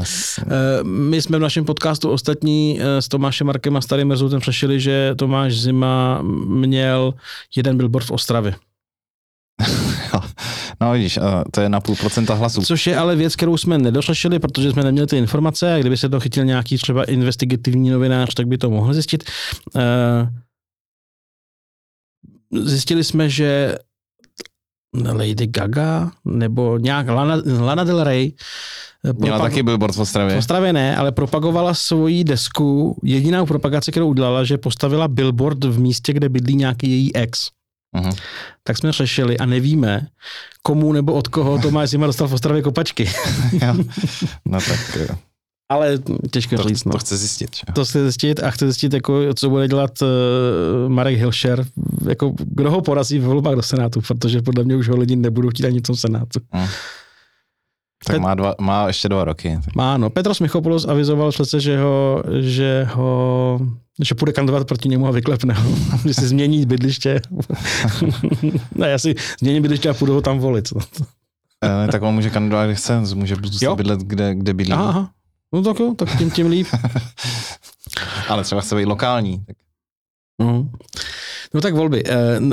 my jsme v našem podcastu ostatní uh, s Tomášem Markem a Starým Rezultem přešili, že Tomáš Zima měl jeden billboard v Ostravě. No vidíš, to je na půl procenta hlasů. Což je ale věc, kterou jsme nedořešili, protože jsme neměli ty informace a kdyby se to chytil nějaký třeba investigativní novinář, tak by to mohl zjistit. Zjistili jsme, že Lady Gaga nebo nějak Lana, Lana Del Rey měla taky billboard v Ostravě. V Ostravě ne, ale propagovala svoji desku. Jedinou propagaci, kterou udělala, že postavila billboard v místě, kde bydlí nějaký její ex. Uhum. Tak jsme řešili a nevíme, komu nebo od koho Tomáš Zima dostal v Ostravě kopačky. No tak... Ale těžko to, říct. To no. chce zjistit. Že? To chce zjistit a chce zjistit, jako, co bude dělat uh, Marek Hilšer, jako, kdo ho porazí v volbách do Senátu, protože podle mě už ho lidi nebudou chtít ani v tom Senátu. Uhum. Tak Pet- má, dva, má ještě dva roky. Tak. Má, no. Petros Michopoulos avizoval přece, že ho, že ho, že půjde kandidovat proti němu a vyklepne ho. Že si změní bydliště. Ne, já si změním bydliště a půjdu ho tam volit. E, tak on může kandidovat, kde chce, může zůstat bydlet, kde, kde bydlí. Aha, aha. No tak jo, tak tím tím líp. Ale třeba chce být lokální. Tak. Uh-huh. No tak volby.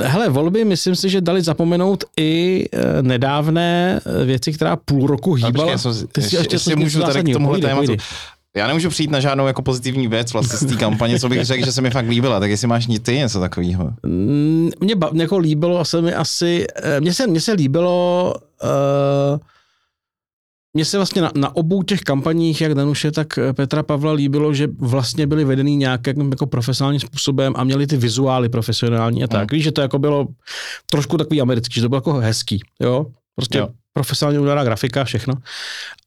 Hele, volby, myslím si, že dali zapomenout i nedávné věci, která půl roku hýbala. Ještě si můžu tady k tomuhle tématu. Já nemůžu přijít na žádnou jako pozitivní věc vlastně z té kampaně, co bych řekl, že se mi fakt líbila. Tak jestli máš ty něco takového. Mně ba- jako líbilo a se mi asi... Mně se, mně se líbilo... Uh... Mně se vlastně na, na obou těch kampaních, jak Danuše, tak Petra Pavla líbilo, že vlastně byly vedený nějakým jako profesionálním způsobem a měli ty vizuály profesionální a tak. Mm. Víš, že to jako bylo trošku takový americký, že to bylo jako hezký, jo? Prostě jo. Profesionálně udělaná grafika, všechno.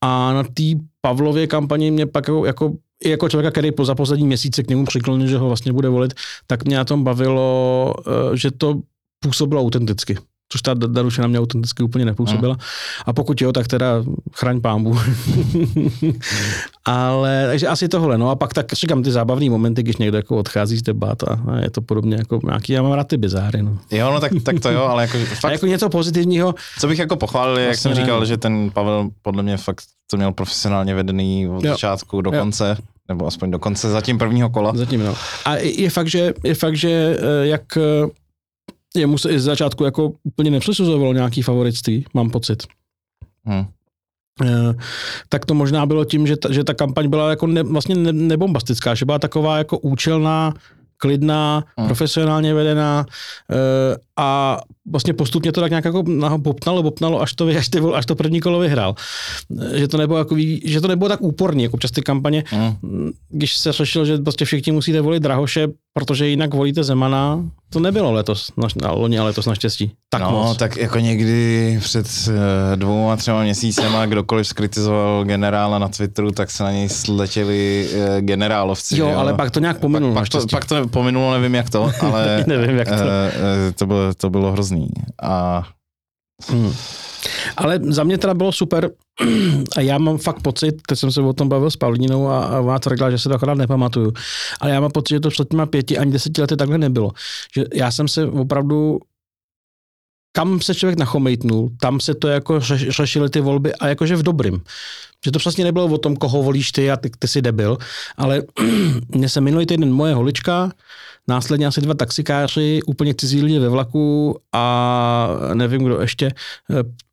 A na té Pavlově kampani mě pak jako, jako, jako člověka, který po za poslední měsíce k němu přiklonil, že ho vlastně bude volit, tak mě na tom bavilo, že to působilo autenticky. Což ta Danuše na mě autenticky úplně nepůsobila. Hmm. A pokud jo, tak teda chraň pámbu. Ale takže asi tohle. No a pak tak říkám ty zábavné momenty, když někdo jako odchází z debat a, a je to podobně jako nějaký, já mám rád ty bizáry. No. Jo, no tak, tak to jo, ale jako... Fakt, jako něco pozitivního. Co bych jako pochválil, vlastně jak jsem říkal, ne. Že ten Pavel podle mě fakt to měl profesionálně vedený od jo. začátku do jo. konce. Nebo aspoň do konce zatím prvního kola. Zatím no. A je fakt, že, je fakt, že jak... Jemu se i z začátku jako úplně nepřisuzovalo nějaký favoritství, mám pocit. Hmm. E, tak to možná bylo tím, že ta, že ta kampaň byla jako ne, vlastně ne, nebombastická, že byla taková jako účelná, klidná, hmm. profesionálně vedená e, a vlastně postupně to tak nějak jako popnalo, popnalo, až to, až, ty, až to první kolo vyhrál. E, že, to nebylo jako, že to nebylo tak úporný, jako občas ty kampaně, hmm. když se řešil, že prostě všichni musíte volit Drahoše, protože jinak volíte Zemana, to nebylo letos, na, loni a letos naštěstí. Tak no, moc. Tak jako někdy před dvouma, třema měsícema kdokoliv skritizoval generála na Twitteru, tak se na něj sletěli generálovci. Jo, jo? Ale pak to nějak pominulo. Pak, pak, to, pak to pominulo, nevím jak to, ale nevím, jak to. To, bylo, to bylo hrozný. A... Hmm. Ale za mě teda bylo super a já mám fakt pocit, teď jsem se o tom bavil s Pavlínou a, a ona tvrdila, že se to akorát nepamatuju, ale já mám pocit, že to před těma pěti ani deseti lety takhle nebylo. Že já jsem se opravdu, kam se člověk nachomejtnul, tam se to jako řešily ty volby a jakože v dobrým. Že to přesně nebylo o tom, koho volíš ty a ty, ty jsi debil, ale mně se minulý týden moje holička, následně asi dva taxikáři, úplně cizí lidi ve vlaku a nevím kdo ještě,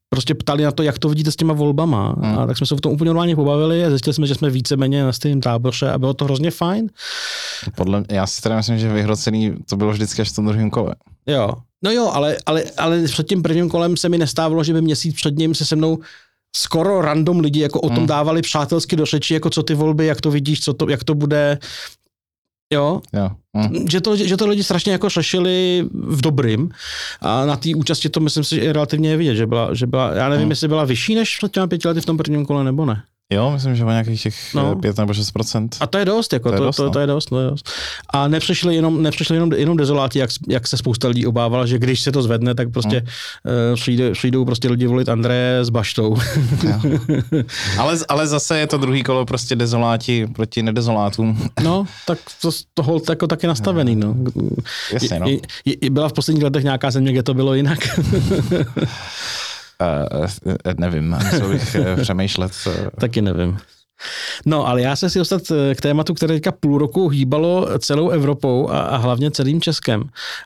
prostě ptali na to, jak to vidíte s těma volbama. Hmm. A tak jsme se v tom úplně normálně pobavili a zjistili jsme, že jsme víceméně na stejném táboře a bylo to hrozně fajn. Podle mě, já si teda myslím, že vyhrocený to bylo vždycky až v tom druhém kole. Jo, No jo, ale, ale, ale před tím prvním kolem se mi nestávalo, že by měsíc před ním se se mnou skoro random lidi jako o tom hmm. dávali přátelsky do řeči, jako co ty volby, jak to vidíš, co to, jak to bude, jo. jo. Hmm. Že, to, že to lidi strašně jako řešili v dobrým a na té účasti to myslím si, že je relativně vidět, že byla, že byla já nevím, hmm. jestli byla vyšší než před těmi pěti lety v tom prvním kole nebo ne. Jo, myslím, že má nějakých těch no. pět nebo šest procent. A to je dost, jako, to, je to, dost, to, to, to je dost, to je dost. A nepřišli jenom, nepřišli jenom, jenom dezoláti, jak, jak se spousta lidí obávala, že když se to zvedne, tak prostě mm. uh, přijdou, přijdou prostě lidi volit Andreje s baštou. ale, ale zase je to druhý kolo, prostě dezoláti proti nedezolátům. no, tak to, to holt jako taky nastavený, no. Jasně, no. I, i, byla v posledních letech nějaká země, kde to bylo jinak. Uh, nevím, co bych přemýšlet. Taky nevím. No, ale já se chci dostat k tématu, které teďka půl roku hýbalo celou Evropou a, a hlavně celým Českem.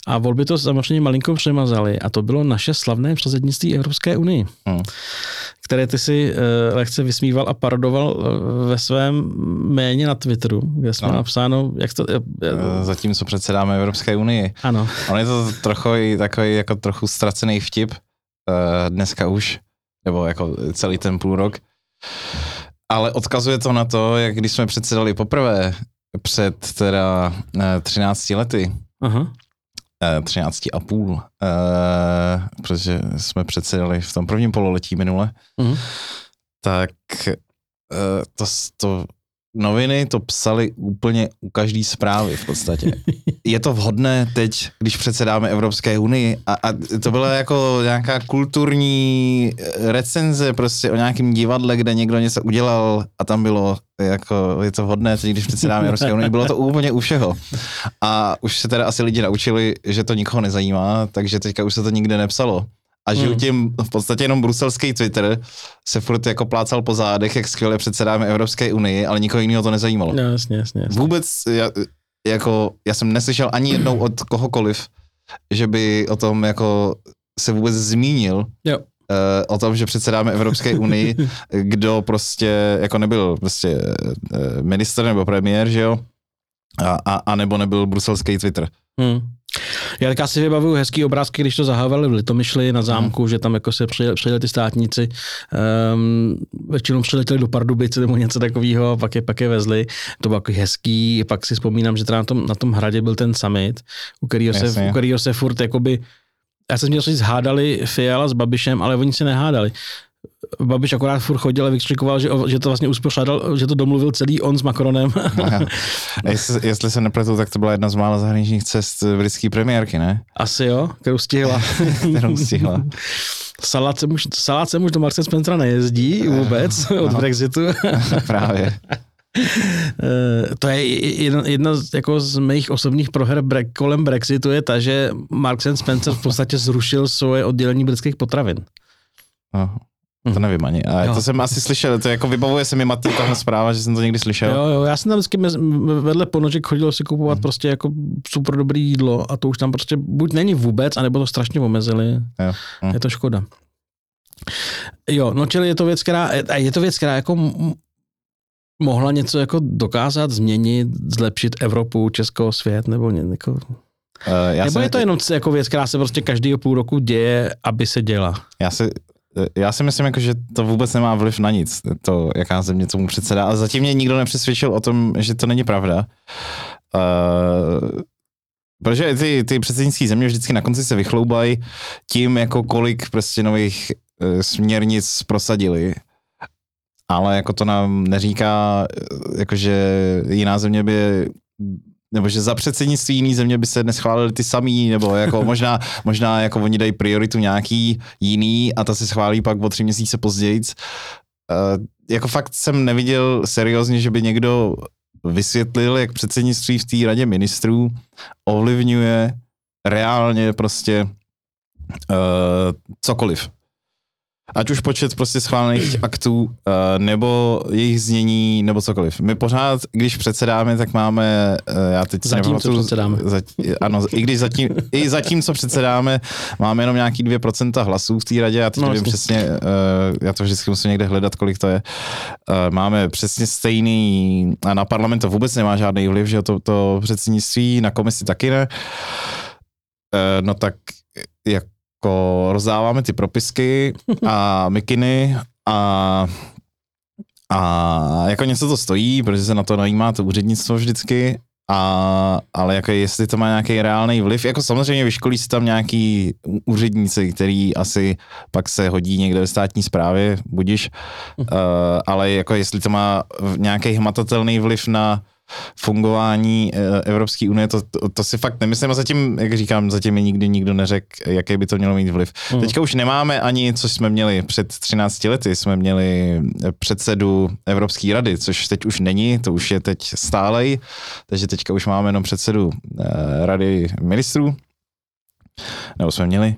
A volby to samozřejmě malinko přemazaly a to bylo naše slavné předsednictví Evropské unii, hmm. které ty si uh, lehce vysmíval a parodoval ve svém jméně na Twitteru, kde jsme no. napsáno, jak to... Uh, uh, Zatímco předsedáme Evropské unii. Ano. On je to trochu takový jako trochu ztracený vtip, dneska už, nebo jako celý ten půl rok. Ale odkazuje to na to, jak když jsme předsedali poprvé před teda třinácti lety, aha. třinácti a půl, protože jsme předsedali v tom prvním pololetí minule, uh-huh. tak to, to noviny to psali úplně u každý zprávy v podstatě. Je to vhodné teď, když předsedáme Evropské unii a, a to byla jako nějaká kulturní recenze prostě o nějakém divadle, kde někdo něco udělal a tam bylo jako je to vhodné teď, když předsedáme Evropské unii. Bylo to úplně u všeho. A už se teda asi lidi naučili, že to nikoho nezajímá, takže teďka už se to nikde nepsalo. A žiju tím v podstatě jenom bruselský Twitter se furt jako plácal po zádech, jak skvěle předsedáme Evropské unii, ale nikoho jiného to nezajímalo. No, jasně, jasně, jasně. Vůbec, já, jako, já jsem neslyšel ani jednou od kohokoliv, že by o tom jako se vůbec zmínil, jo. o tom, že předsedáme Evropské unii, kdo prostě jako nebyl prostě minister nebo premiér, že jo, a, a, a nebo nebyl bruselský Twitter. Hmm. Já tak si vybavuju hezký obrázky, když to zahávali v Litomyšli na zámku, hmm. že tam jako se přijeli ty státníci, um, většinou přiletěli do Pardubice nebo něco takového a pak je, pak je vezli. To bylo jako hezký, pak si vzpomínám, že teda na tom, na tom hradě byl ten summit, u kterého se, u kterého se furt jakoby, já jsem měl říct, hádali Fiala s Babišem, ale oni si nehádali. Babiš akorát furt chodil a vykřikoval, že, že to vlastně uspořádal, že to domluvil celý on s Macronem. jestli, jestli se nepletu, tak to byla jedna z mála zahraničních cest britské premiérky, ne? Asi jo, kterou stihla. kterou stihla. Salát se muž, salát se muž do Marxe Spencera nejezdí vůbec od no. Brexitu. Právě. To je jedna, jedna z, jako z mých osobních proher bre, kolem Brexitu je ta, že Marks and Spencer v podstatě zrušil svoje oddělení britských potravin. Aha. To nevím ani. A jo. To jsem asi slyšel, to jako vybavuje se mi Maty tahle zpráva, že jsem to někdy slyšel. Jo, jo, já jsem tam vždycky vedle ponožek chodil si kupovat mm. prostě jako super dobré jídlo a to už tam prostě buď není vůbec, anebo to strašně omezili. Jo. Mm. Je to škoda. Jo, no čili je to věc, která, je to věc, která jako mohla něco jako dokázat, změnit, zlepšit Evropu, Česko, svět, nebo něco. Uh, nebo je to jenom jako věc, která se prostě každý půl roku děje, aby se děla. Já se Já si myslím, jako, že to vůbec nemá vliv na nic, to, jaká země tomu předsedá. A zatím mě nikdo nepřesvědčil o tom, že to není pravda. Uh, protože ty, ty předsednické země vždycky na konci se vychloubají tím, jako kolik prostě nových uh, směrnic prosadili. Ale jako to nám neříká, jako, že jiná země by... nebo že za předsednictví jiný země by se neschválili ty samý, nebo jako možná, možná jako oni dají prioritu nějaký jiný a ta se schválí pak o tři měsíce později. Uh, jako fakt jsem neviděl seriózně, že by někdo vysvětlil, jak předsednictví v té radě ministrů ovlivňuje reálně prostě uh, cokoliv. Ať už počet prostě schválených aktů, nebo jejich znění, nebo cokoliv. My pořád, když předsedáme, tak máme, já teď zatím, co předsedáme. Za, ano, i když zatím, i zatím, co předsedáme, máme jenom nějaký dvě procenta hlasů v té radě, já teď no, nevím vlastně. přesně, já to vždycky musím někde hledat, kolik to je. Máme přesně stejný, a na parlament to vůbec nemá žádný vliv, že to, to předsednictví, na komisi taky ne. No tak jako rozdáváme ty propisky a mikiny a, a jako něco to stojí, protože se na to najímá to úřednictvo vždycky. A, ale jako jestli to má nějaký reálný vliv, jako samozřejmě vyškolí se tam nějaký úředníci, který asi pak se hodí někde ve státní správě, budiš, uh, ale jako jestli to má nějaký hmatatelný vliv na fungování uh, Evropské unie, to, to, to si fakt nemyslím a zatím, jak říkám, zatím mi nikdy nikdo neřekl, jaký by to mělo mít vliv. Uh-huh. Teďka už nemáme ani, co jsme měli před třinácti lety, jsme měli předsedu Evropské rady, což teď už není, to už je teď stálej, takže teďka už máme jenom předsedu uh, rady ministrů, nebo jsme měli.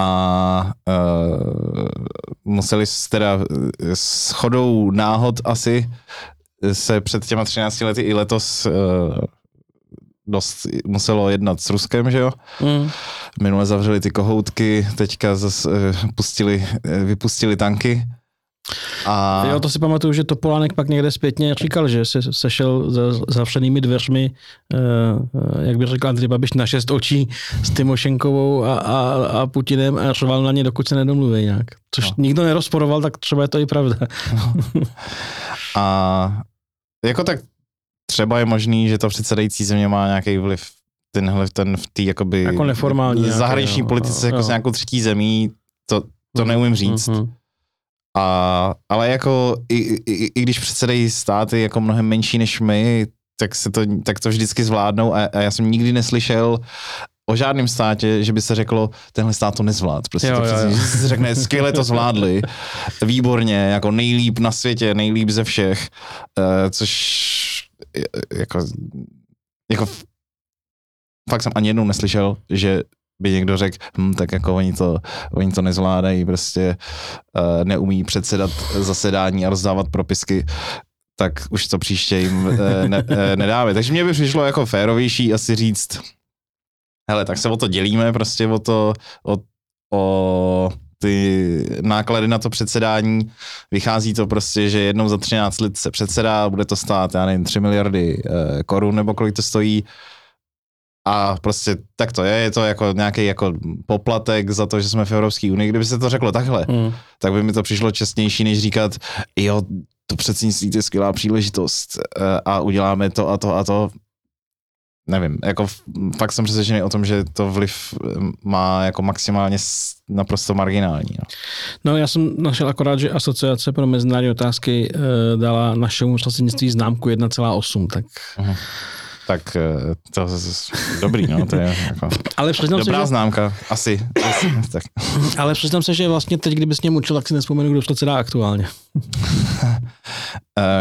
A uh, museli teda s chodou náhod asi se před těma třinácti lety i letos uh, dost muselo jednat s Ruskem, že jo? Mm. Minule zavřeli ty kohoutky, teďka zase uh, pustili, uh, vypustili tanky. A... Jo, to si pamatuju, že Topolánek pak někde zpětně říkal, že se sešel za zavřenými dveřmi, eh, jak by řekl Andrej Babiš, na šest očí s Tymošenkovou a, a, a Putinem a řval na ně, dokud se nedomluví nějak. Což no. Nikdo nerozporoval, tak třeba je to i pravda. No. A jako tak třeba je možný, že ta předsedající země má nějaký vliv, tenhle ten v té jakoby jako neformální zahraniční nějaké, politice jo, jako jo. S nějakou třetí zemí, to, to mm, neumím říct. Mm, A, ale jako i, i, i když předsedají státy jako mnohem menší než my, tak, se to, tak to vždycky zvládnou a, a já jsem nikdy neslyšel o žádném státě, že by se řeklo, tenhle stát to nezvlád. Prostě jo, to přesně, že se řekne, skvěle to zvládli, výborně, jako nejlíp na světě, nejlíp ze všech, uh, což jako, jako fakt jsem ani jednou neslyšel, že by někdo řekl, hm, tak jako oni to, oni to nezvládají, prostě uh, neumí předsedat zasedání a rozdávat propisky, tak už to příště jim uh, ne, uh, nedáme. Takže mně by přišlo jako férovější asi říct, hele, tak se o to dělíme, prostě o to, o, o ty náklady na to předsedání, vychází to prostě, že jednou za třináct let se předsedá, bude to stát, já nevím, tři miliardy uh, korun nebo kolik to stojí, a prostě tak to je, je to jako nějaký jako poplatek za to, že jsme v Evropské unii. Kdyby se to řeklo takhle, mm. tak by mi to přišlo čestnější, než říkat, jo, to předsednictví je skvělá příležitost a uděláme to a to a to. Nevím, jako fakt jsem přesvědčený o tom, že to vliv má jako maximálně naprosto marginální. No, no já jsem našel akorát, že Asociace pro mezinárodní otázky e, dala našemu předsednictví známku jedna celá osm, tak... Aha. Tak to je dobrý, no, to je jako ale dobrá se, že... známka, asi. asi tak. Ale přiznám se, že vlastně teď, kdyby s něm učil, tak si nespomenu, kdo předsedá aktuálně.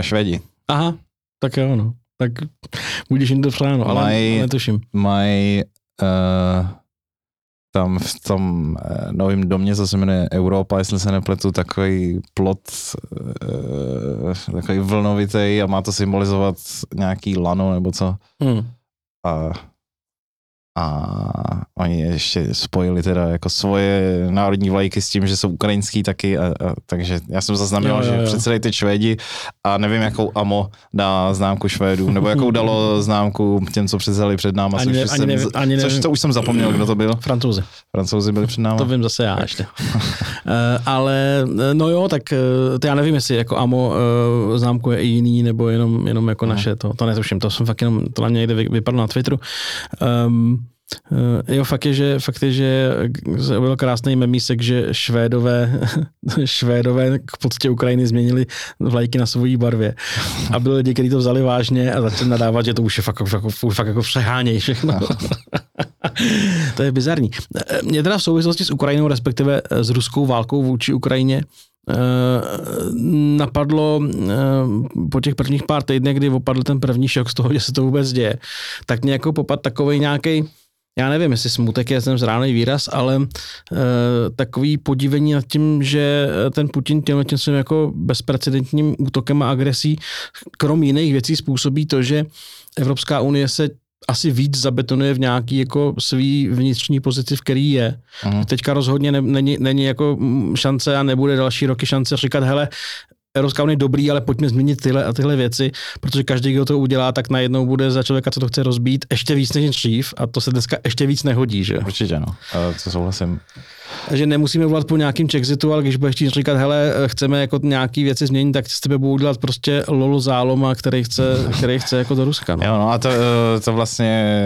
Švédi. Aha, tak jo, no. Tak budeš jim to přáno, ale maj, netuším. Mají uh, tam v tom uh, novém domě, co se jmenuje Europa, jestli se nepletu, takový plot, uh, takový vlnovitý a má to symbolizovat nějaký lano nebo co. Hmm. A, a oni ještě spojili teda jako svoje národní vlajky s tím, že jsou ukrajinský taky, a, a, takže já jsem zaznamenal, jo, jo, jo. že předsedají ty Švédi a nevím, jakou A M O dá známku Švédů, nebo jakou dalo známku těm, co předsedali před náma, ani což, nevím, jsem, nevím, což, nevím, což to už jsem zapomněl, kdo to byl. Francouzi. Francouzi byli před náma. To vím zase já ještě. uh, ale no jo, tak to já nevím, jestli jako A M O uh, známku je i jiný, nebo jenom, jenom jako no. naše, to, to netuším, to jsem fakt jenom, to na mě někde vypadlo na Twitteru. Um, Jo, fakt je, že, fakt je, že se objevil krásný memísek, že Švédové, švédové k poctě Ukrajiny změnili vlajky na svojí barvě. A byli lidi, kteří to vzali vážně a začali nadávat, že to už je fakt, fakt, fakt jako přeháněj všechno. To je bizarní. Mě teda v souvislosti s Ukrajinou, respektive s ruskou válkou vůči Ukrajině, napadlo po těch prvních pár týdnech, kdy opadl ten první šok z toho, že se to vůbec děje, tak mě jako popad takovej nějakej, já nevím, jestli smutek je ten zrálej výraz, ale e, takový podívení nad tím, že ten Putin těmhle tím svým jako bezprecedentním útokem a agresí, krom jiných věcí způsobí to, že Evropská unie se asi víc zabetonuje v nějaký jako svý vnitřní pozici, v který je. Aha. Teďka rozhodně ne, není, není jako šance a nebude další roky šance říkat, hele, Evropská unie dobrý, ale pojďme změnit tyhle a tyhle věci, protože každý, kdo to udělá, tak najednou bude za člověka, co to chce rozbít, ještě víc než dřív, a to se dneska ještě víc nehodí, že? Určitě, no. Co souhlasím. Takže nemusíme volat po nějakým checksitu, ale když budeš tím říkat, hele, chceme jako nějaký věci změnit, tak s tebe budou dělat prostě lolo záloma, který chce, který chce jako do Ruska. No. Jo, no a to, to vlastně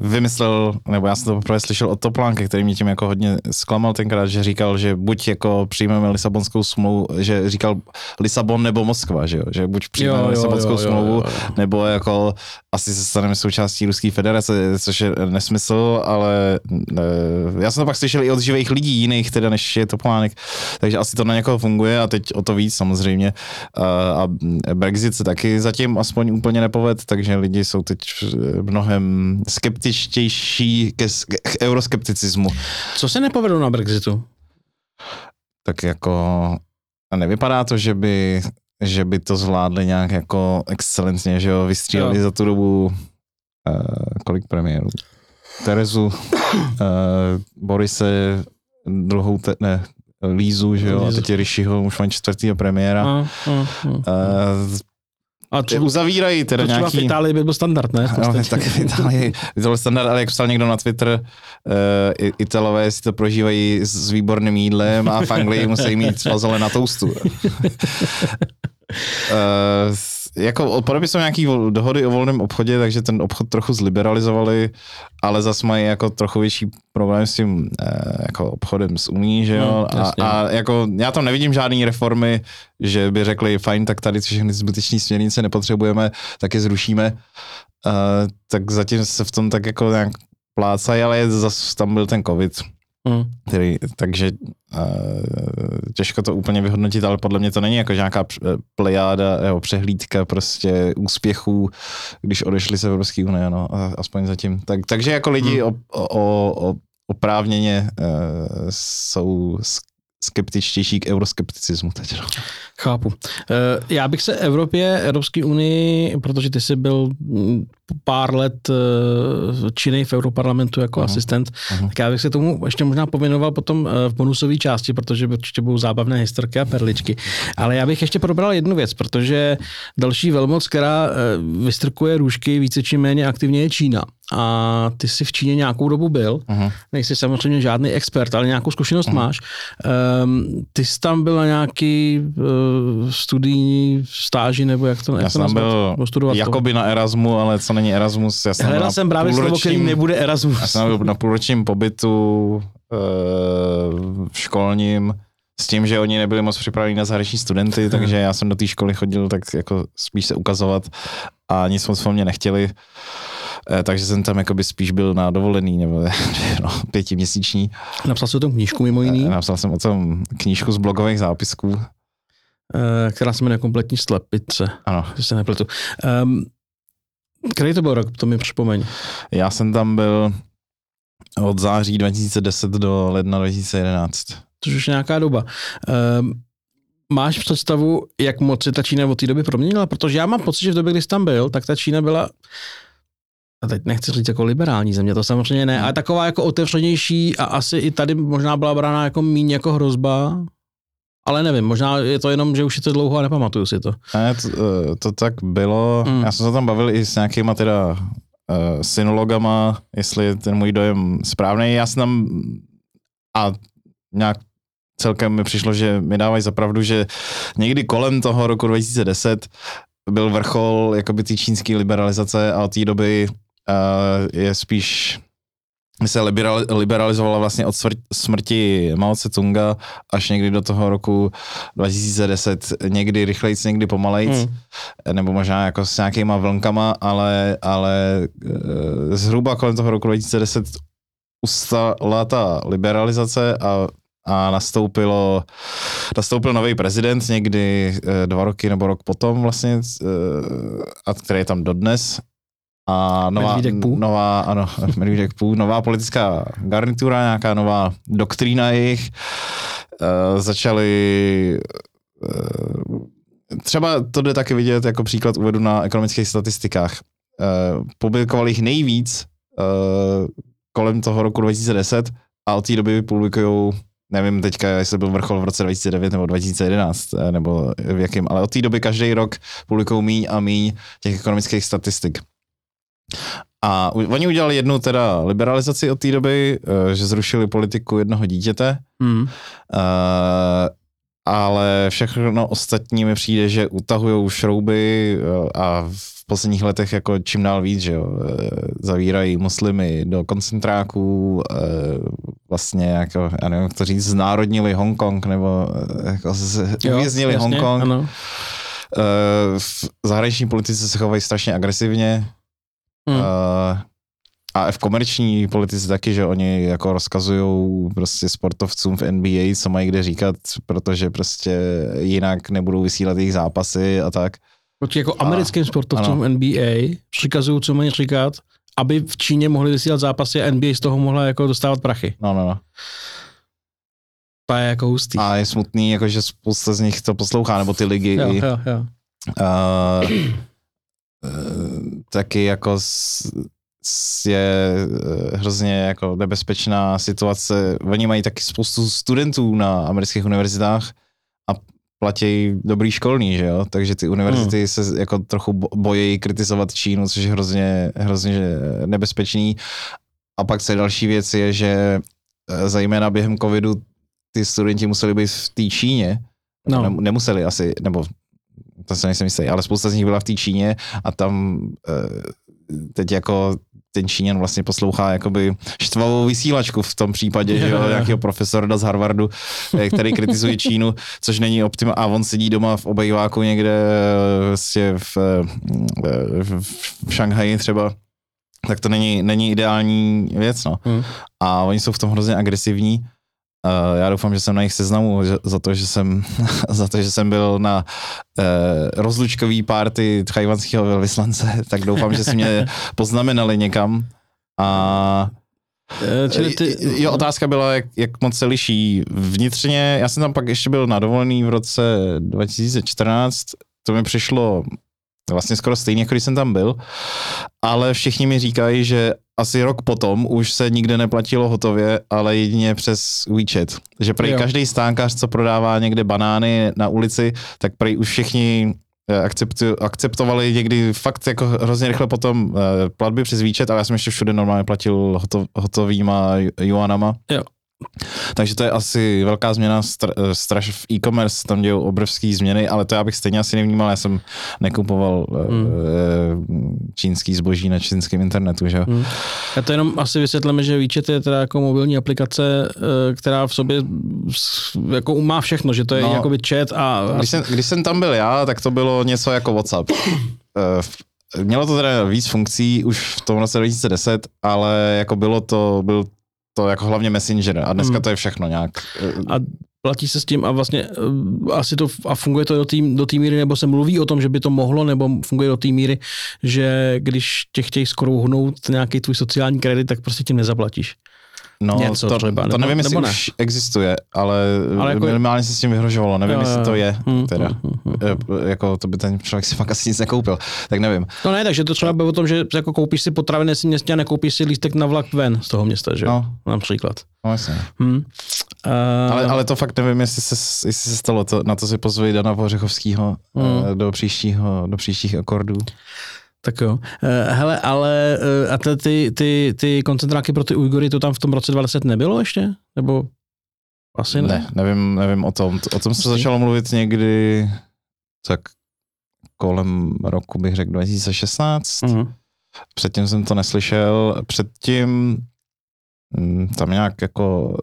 vymyslel, nebo já jsem to poprvé slyšel od Topolánka, který mě tím jako hodně zklamal tenkrát, že říkal, že buď jako přijmeme Lisabonskou smlouvu, že říkal Lisabon nebo Moskva, že jo, že buď přijmeme jo, Lisabonskou jo, jo, smlouvu, jo, jo, jo. nebo jako asi se staneme součástí Ruské federace, což je nesmysl, ale ne, já jsem to pak slyšel i od živých lidí jiných, teda než je Topolánek, takže asi to na někoho funguje a teď o to víc samozřejmě. A Brexit se taky zatím aspoň úplně nepoved, takže lidi jsou teď mnohem skeptičtější ke, k euroskepticismu. Co se nepovedlo na Brexitu? Tak jako nevypadá to, že by, že by to zvládli nějak jako excelentně, že jo, vystříleli jo. za tu dobu uh, kolik premiérů? Terezu, uh, Borise, dlouhou, te- ne, Lízu, že jo, a teď je Rishiho, už mají čtvrtýho premiéra. A, a, a, uh, a třeba, uzavírají teda nějaký... To třeba v Itálii by byl standard, ne? No, tak v Itálii by to byl standard, ale jak psal někdo na Twitter, uh, Italové si to prožívají s výborným jídlem a v Anglii musí mít fazole na toustu. uh, Jako podepisují nějaký dohody o volném obchodě, takže ten obchod trochu zliberalizovali, ale zas mají jako trochu větší problém s tím jako obchodem s Unií, že jo? No, a, a jako já tam nevidím žádný reformy, že by řekli fajn, tak tady všechny zbyteční směrnice nepotřebujeme, tak je zrušíme. Uh, tak zatím se v tom tak jako nějak plácají, ale je zas tam byl ten covid. Hmm. Který, takže uh, těžko to úplně vyhodnotit, ale podle mě to není jako nějaká plejáda, jeho přehlídka prostě úspěchů, když odešli z Evropské unie, no, aspoň zatím. Tak, takže jako lidi hmm. o, o, o, oprávněně uh, jsou skeptičtější k euroskepticismu teď. No. Chápu. Já bych se Evropě, Evropské unii, protože ty jsi byl pár let činej v Europarlamentu jako uh-huh. asistent, uh-huh. tak já bych se tomu ještě možná pověnoval potom v bonusové části, protože určitě budou zábavné historky a perličky. Ale já bych ještě probral jednu věc, protože další velmoc, která vystrkuje růžky více či méně aktivně, je Čína. A ty jsi v Číně nějakou dobu byl, uh-huh. nejsi samozřejmě žádný expert, ale nějakou zkušenost uh-huh. máš. Um, ty jsi tam byl na nějaký uh, studijní stáži, nebo jak to, jak to nazvat? Já jsem byl jakoby na Erasmu, ale co není Erasmus, já jsem Hledal jsem právě slovo, který nebude Erasmus. Já jsem byl na půlročním pobytu uh, v školním, s tím, že oni nebyli moc připraveni na zahraniční studenty, takže já jsem do té školy chodil tak jako spíš se ukazovat a nic moc po mě nechtěli. Takže jsem tam jakoby spíš byl na dovolený, nebo no, pětiměsíční. Napsal jsem o tom knížku mimo jiný? Napsal jsem o tom knížku z blogových zápisků. Která se jmenuje Kompletní slepice. Ano. Když se nepletu. Um, který to byl rok? To mi připomeň. Já jsem tam byl od září dva tisíce deset do ledna dva tisíce jedenáct. Což už nějaká doba. Um, Máš představu, jak moc se ta Čína od té doby proměnila? Protože já mám pocit, že v době, kdy jsi tam byl, tak ta Čína byla, a teď nechci říct jako liberální země, to samozřejmě ne, ale taková jako otevřenější a asi i tady možná byla brána jako míň jako hrozba, ale nevím, možná je to jenom, že už je to dlouho a nepamatuju si to. Ne, to, to tak bylo, mm. já jsem se tam bavil i s nějakýma teda uh, synologama, jestli ten můj dojem správný, já jsem tam a nějak celkem mi přišlo, že mi dávají za pravdu, že někdy kolem toho roku dva tisíce deset byl vrchol jakoby té čínské liberalizace a od té doby uh, je spíš se liberalizovala vlastně od smrti Mao Tse-tunga až někdy do toho roku dva tisíce deset, někdy rychlejc, někdy pomalejc, hmm. nebo možná jako s nějakýma vlnkama, ale, ale uh, zhruba kolem toho roku dva tisíce deset ustala ta liberalizace a a nastoupilo, nastoupil nový prezident někdy dva roky nebo rok potom vlastně, a který je tam dodnes. A nová, nová, ano, nová politická garnitura, nějaká nová doktrína jejich. Začali, třeba to jde taky vidět, jako příklad uvedu na ekonomických statistikách. Publikovali jich nejvíc kolem toho roku dva tisíce deset a od té doby publikují nevím teďka, jestli byl vrchol v roce dva tisíce devět nebo dva tisíce jedenáct, nebo v jakém, ale od té doby každý rok publikují míň a míň těch ekonomických statistik. A oni udělali jednu teda liberalizaci od té doby, že zrušili politiku jednoho dítěte, mm. ale všechno ostatní mi přijde, že utahujou šrouby a v posledních letech jako čím dál víc, že jo, zavírají muslimy do koncentráků, vlastně jako, já nevím, jak to říct, znárodnili Hongkong, nebo jako uvěznili Hongkong. Ano. V zahraniční politice se chovají strašně agresivně, Hmm. Uh, a v komerční politice taky, že oni jako rozkazují prostě sportovcům v N B A, co mají kde říkat, protože prostě jinak nebudou vysílat jejich zápasy a tak. Proti jako a, americkým sportovcům v N B A přikazují, co mají říkat, aby v Číně mohli vysílat zápasy a N B A z toho mohla jako dostávat prachy. No, no, no. To je jako hustý. A je smutný, jako, že spousta z nich to poslouchá, nebo ty ligy. Jo, jo, jo. Uh, taky jako je hrozně jako nebezpečná situace. Oni mají taky spoustu studentů na amerických univerzitách a platí dobrý školní, že jo? Takže ty univerzity hmm. se jako trochu bojí kritizovat Čínu, což je hrozně, hrozně nebezpečný. A pak se další věc je, že zejména během covidu ty studenti museli být v té Číně. No. Nemuseli asi, nebo to se nejsem jistý, ale spousta z nich byla v té Číně a tam teď jako ten Číňan vlastně poslouchá jakoby štvavou vysílačku v tom případě, že jo, nějakého profesora z Harvardu, který kritizuje Čínu, což není optimální, a on sedí doma v obejváku někde vlastně v, v, v Šanghaji třeba, tak to není, není ideální věc, no. Hmm. A oni jsou v tom hrozně agresivní. Uh, já doufám, že jsem na jejich seznamu že, za, to, že jsem, za to, že jsem byl na uh, rozlučkový párty tchajvanského velvyslance, tak doufám, že si mě poznamenali někam. A uh, ty... jo, otázka byla, jak, jak moc se liší vnitřně. Já jsem tam pak ještě byl na dovolený v roce dva tisíce čtrnáct, to mi přišlo vlastně skoro stejně, když jsem tam byl, ale všichni mi říkají, že asi rok potom už se nikde neplatilo hotově, ale jedině přes WeChat. Že prej každý stánkař, co prodává někde banány na ulici, tak prej už všichni akceptovali někdy fakt jako hrozně rychle potom platby přes WeChat, ale já jsem ještě všude normálně platil hotov, hotovýma juanama. Jo. Takže to je asi velká změna straš v e-commerce, tam dělou obrovský změny, ale to já bych stejně asi nevnímal, já jsem nekupoval mm. čínský zboží na čínském internetu, že jo. Mm. Já to jenom asi vysvětlíme, že WeChat je teda jako mobilní aplikace, která v sobě jako má všechno, že to je no, jakoby chat a... Když jsem, když jsem tam byl já, tak to bylo něco jako WhatsApp. Mělo to teda víc funkcí už v tom roce dva tisíce deset, ale jako bylo to, byl to jako hlavně Messenger a dneska to je všechno nějak. A platí se s tím a vlastně asi to a funguje to do té do té míry, nebo se mluví o tom, že by to mohlo, nebo funguje do té míry, že když tě chtějí skrouhnout nějaký tvůj sociální kredit, tak prostě tím nezaplatíš. No, něco to, třeba, to nevím, nebo, jestli nebo ne. Už existuje, ale, ale jako minimálně se s tím vyhrožovalo. Nevím, jo, jestli to je, mm, teda. Mm, mm, mm. Jako to by ten člověk si fakt asi nic nekoupil, tak nevím. No ne, takže to třeba bylo o tom, že jako koupíš si potraviny z městě a nekoupíš si lístek na vlak ven z toho města, že jo? No. Například. No, jasně. Hmm. Uh, ale, ale to fakt nevím, jestli se, jestli se stalo, to, na to si pozvali Dana Vořechovskýho mm. do příštího, do příštích akordů. Tak jo. Hele, ale a ty, ty, ty, ty koncentráky pro ty Ujgury, to tam v tom roce dvacet nebylo ještě? Nebo asi ne? Ne, nevím, nevím o tom. O tom se začalo mluvit někdy tak kolem roku, bych řekl, dva tisíce šestnáct. Mm-hmm. Předtím jsem to neslyšel. Předtím tam nějak jako...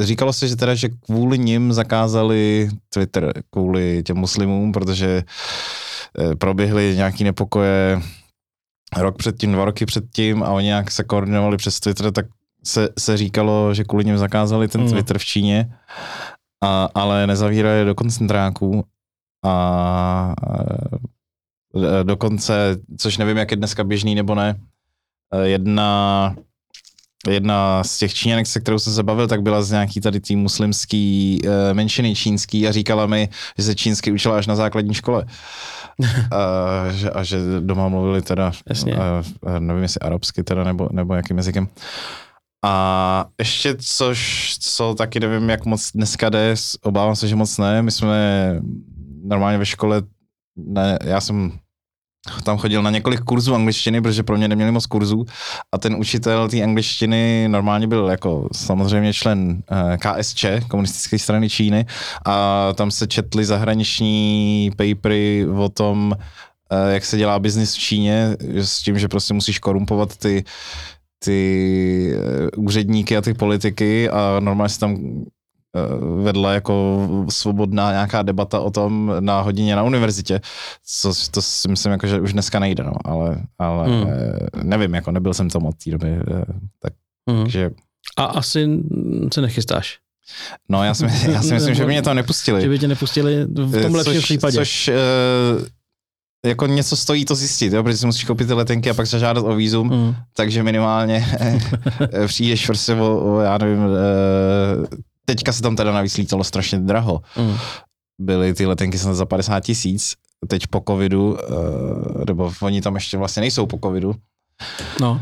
Říkalo se, že teda, že kvůli nim zakázali Twitter, kvůli těm muslimům, protože proběhly nějaký nepokoje rok předtím, dva roky předtím a oni nějak se koordinovali přes Twitter, tak se, se říkalo, že kvůli něm zakázali ten Twitter v Číně, a, ale nezavírali do koncentráků a dokonce, což nevím, jak je dneska běžný nebo ne, jedna, jedna z těch Číňanek, se kterou jsem se bavil, tak byla z nějaký tady tý muslimský menšiny čínský a říkala mi, že se čínsky učila až na základní škole. a, že, a že doma mluvili teda, a, a nevím jestli arabsky teda, nebo, nebo jakým jazykem. A ještě což, co taky nevím, jak moc dneska jde, obávám se, že moc ne, my jsme normálně ve škole, ne, já jsem tam chodil na několik kurzů angličtiny, protože pro mě neměli moc kurzů a ten učitel té angličtiny normálně byl jako samozřejmě člen K S Č, komunistické strany Číny, a tam se četly zahraniční papery o tom, jak se dělá biznis v Číně, s tím, že prostě musíš korumpovat ty ty úředníky a ty politiky a normálně se tam vedla jako svobodná nějaká debata o tom na hodině na univerzitě, co to si myslím, jako, že už dneska nejde, no, ale, ale hmm. nevím, jako nebyl jsem tam od té doby, tak, hmm. takže... A asi se nechystáš? No já si, já si myslím, že by mě tam nepustili. Že by tě nepustili v tom lepším případě. Což, uh, jako něco stojí to zjistit, jo? Protože si musíš koupit ty letenky a pak zažádat o vízum, mm. takže minimálně přijdeš prostě o, o, já nevím, teďka se tam teda navíc lítalo strašně draho. Mm. Byly ty letenky snad za padesát tisíc, teď po covidu, nebo oni tam ještě vlastně nejsou po covidu. No.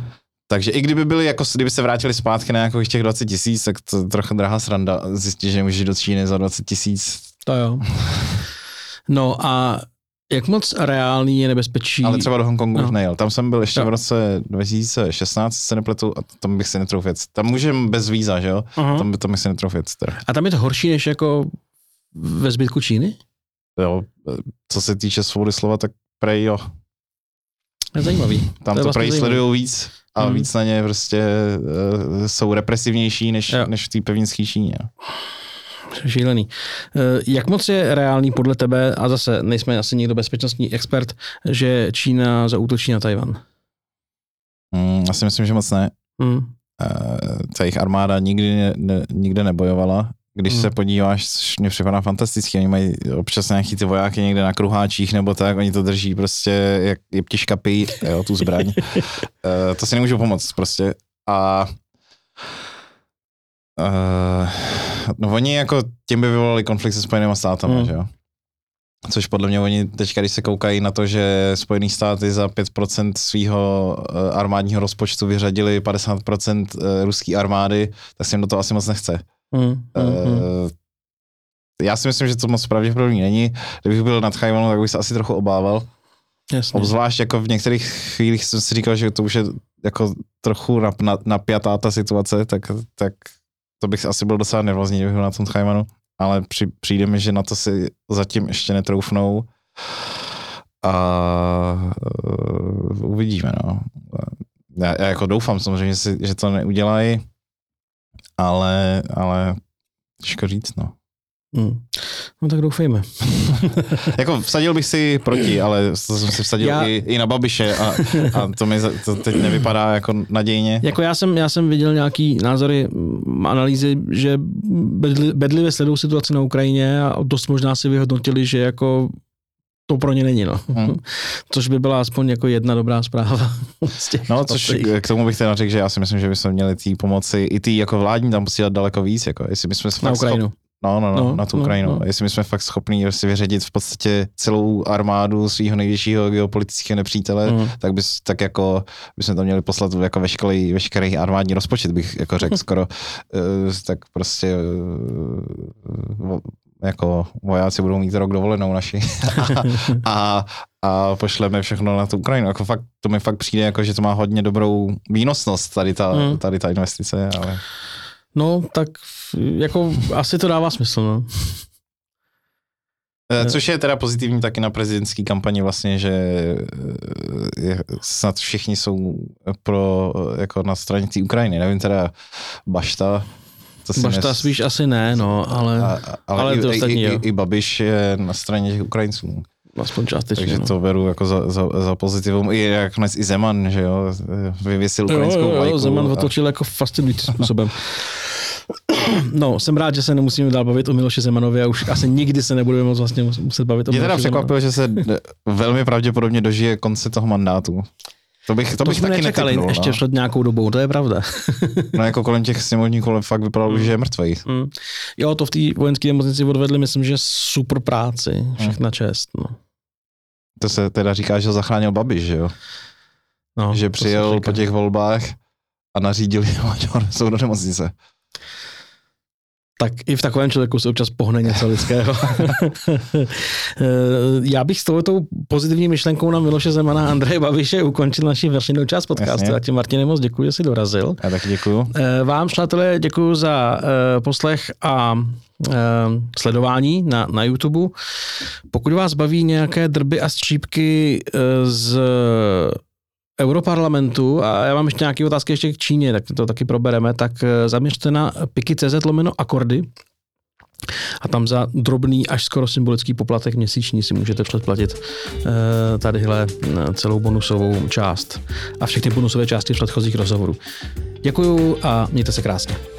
Takže i kdyby byli, jako kdyby se vrátili zpátky na nějakých těch dvacet tisíc, tak to trochu drahá sranda, zjistíš, že nemůžeš do Číny za dvacet tisíc. To jo. No a jak moc reálný je nebezpečí? Ale třeba do Hongkongu no. nejel. Tam jsem byl ještě no. v roce dva tisíce šestnáct, se nepletu, a tam bych si netrouf věc. Tam můžem bez víza, že jo? Uh-huh. Tam, tam bych si netrouf věc. A tam je to horší než jako ve zbytku Číny? Jo, co se týče svobody slova, tak prej jo. Je zajímavý. Tam to, to vlastně prej sledují víc a hmm. víc na ně prostě uh, jsou represivnější než, než v té pevninské Číně. Šílený. Jak moc je reálný podle tebe, a zase nejsme asi někdo bezpečnostní expert, že Čína zaútočí na Tajvan? Mm, asi myslím, že moc ne. Mm. Ta jejich armáda nikdy ne, ne, nikde nebojovala. Když mm. se podíváš, mě připadá fantasticky, oni mají občas nějaký ty vojáky někde na kruháčích nebo tak, oni to drží prostě jak jeptiška pijí, jo, tu zbraň. To si nemůžu pomoct prostě. A Uh, no oni jako tím by vyvolali konflikt se Spojenými státami, mm. že jo? Což podle mě oni teďka, když se koukají na to, že Spojený státy za pět procent svýho armádního rozpočtu vyřadili padesát procent ruský armády, tak se jim do toho asi moc nechce. Mm. Mm. Uh, já si myslím, že to moc pravděpodobný není. Kdybych byl nad Tchajvanu, tak bych se asi trochu obával. Jasně. Obzvlášť jako v některých chvílích jsem si říkal, že to už je jako trochu nap, na, napjatá ta situace, tak, tak to bych asi byl docela nervózní, kdybych byl na tom Tchajvanu, ale při, přijde mi, že na to si zatím ještě netroufnou a uh, uvidíme, no. Já, já jako doufám samozřejmě, si, že to neudělají, ale, ale těžko říct, no. Hmm. No tak doufejme. Jako vsadil bych si proti, ale to jsem si vsadil já... i, i na Babiše a, a to mi to teď nevypadá jako nadějně. Jako já jsem, já jsem viděl nějaký názory, analýzy, že bedli, bedlivě sledují situaci na Ukrajině a dost možná si vyhodnotili, že jako to pro ně není, no. Hmm. Což by byla aspoň jako jedna dobrá zpráva. No, což k tomu bych teda řekl, že já si myslím, že bychom měli té pomoci i ty jako vládní tam posílat daleko víc, jako jestli my jsme na Ukrajinu. Schop... No, no, no, no, na tu Ukrajinu. No, no. Jestli my jsme fakt schopní si vyředit v podstatě celou armádu svého největšího geopolitického nepřítele, mm. tak bys, tak jako bychom tam měli poslat jako veškerý, veškerý armádní rozpočet, bych jako řekl skoro. Uh, tak prostě uh, jako vojáci budou mít rok dovolenou naši a, a, a pošleme všechno na tu Ukrajinu. Jako fakt, to mi fakt přijde, jako, že to má hodně dobrou výnosnost tady ta, mm. tady ta investice, ale... No, tak jako asi to dává smysl, no. Což je teda pozitivní taky na prezidentský kampani vlastně, že je, snad všichni jsou pro, jako na straně té Ukrajiny. Nevím teda, Bašta. To Bašta nes... spíš asi ne, no, ale, a, a, ale, ale i, ostatní, i, i, i Babiš je na straně těch Ukrajinců. Aspoň částečně. Takže to beru jako za, za, za pozitivum. I nakonec i Zeman, že jo, vyvěsil ukrajinskou vlajku. Jo, jo, jo, Zeman a... otočil jako fascinujícím způsobem. No, jsem rád, že se nemusíme dál bavit o Miloši Zemanovi a už asi nikdy se nebudeme moc vlastně muset bavit o Miloši Zemanovi. Mě teda překvapilo, že se velmi pravděpodobně dožije konce toho mandátu. To bych, to to bych taky nečekali, neteknul, ještě no. Před nějakou dobou, to je pravda. No jako kolem těch sněmovních kolem fakt vypadalo, mm. že je mrtvej. Mm. Jo, to v té vojenské nemocnici odvedli, myslím, že super práci, všechna mm. čest. No. To se teda říká, že ho zachránil Babiš, že jo? No, že přijel po těch volbách a nařídili ho, ať ho nesou do nemocnice. Tak i v takovém člověku se občas pohne něco lidského. Já bych s touhletou pozitivní myšlenkou na Miloše Zemana a Andreje Babiše ukončil naši veřejnou část podcastu. Já ti, Martine, moc děkuji, že jsi dorazil. Já taky děkuji. Vám, přátelé, děkuji za poslech a sledování na, na YouTube. Pokud vás baví nějaké drby a střípky z Europarlamentu, a já mám ještě nějaké otázky ještě k Číně, tak to taky probereme, tak zaměřte na piky.cz lomeno akordy a tam za drobný až skoro symbolický poplatek měsíční si můžete předplatit tadyhle celou bonusovou část a všechny bonusové části předchozích rozhovorů. Děkuju a mějte se krásně.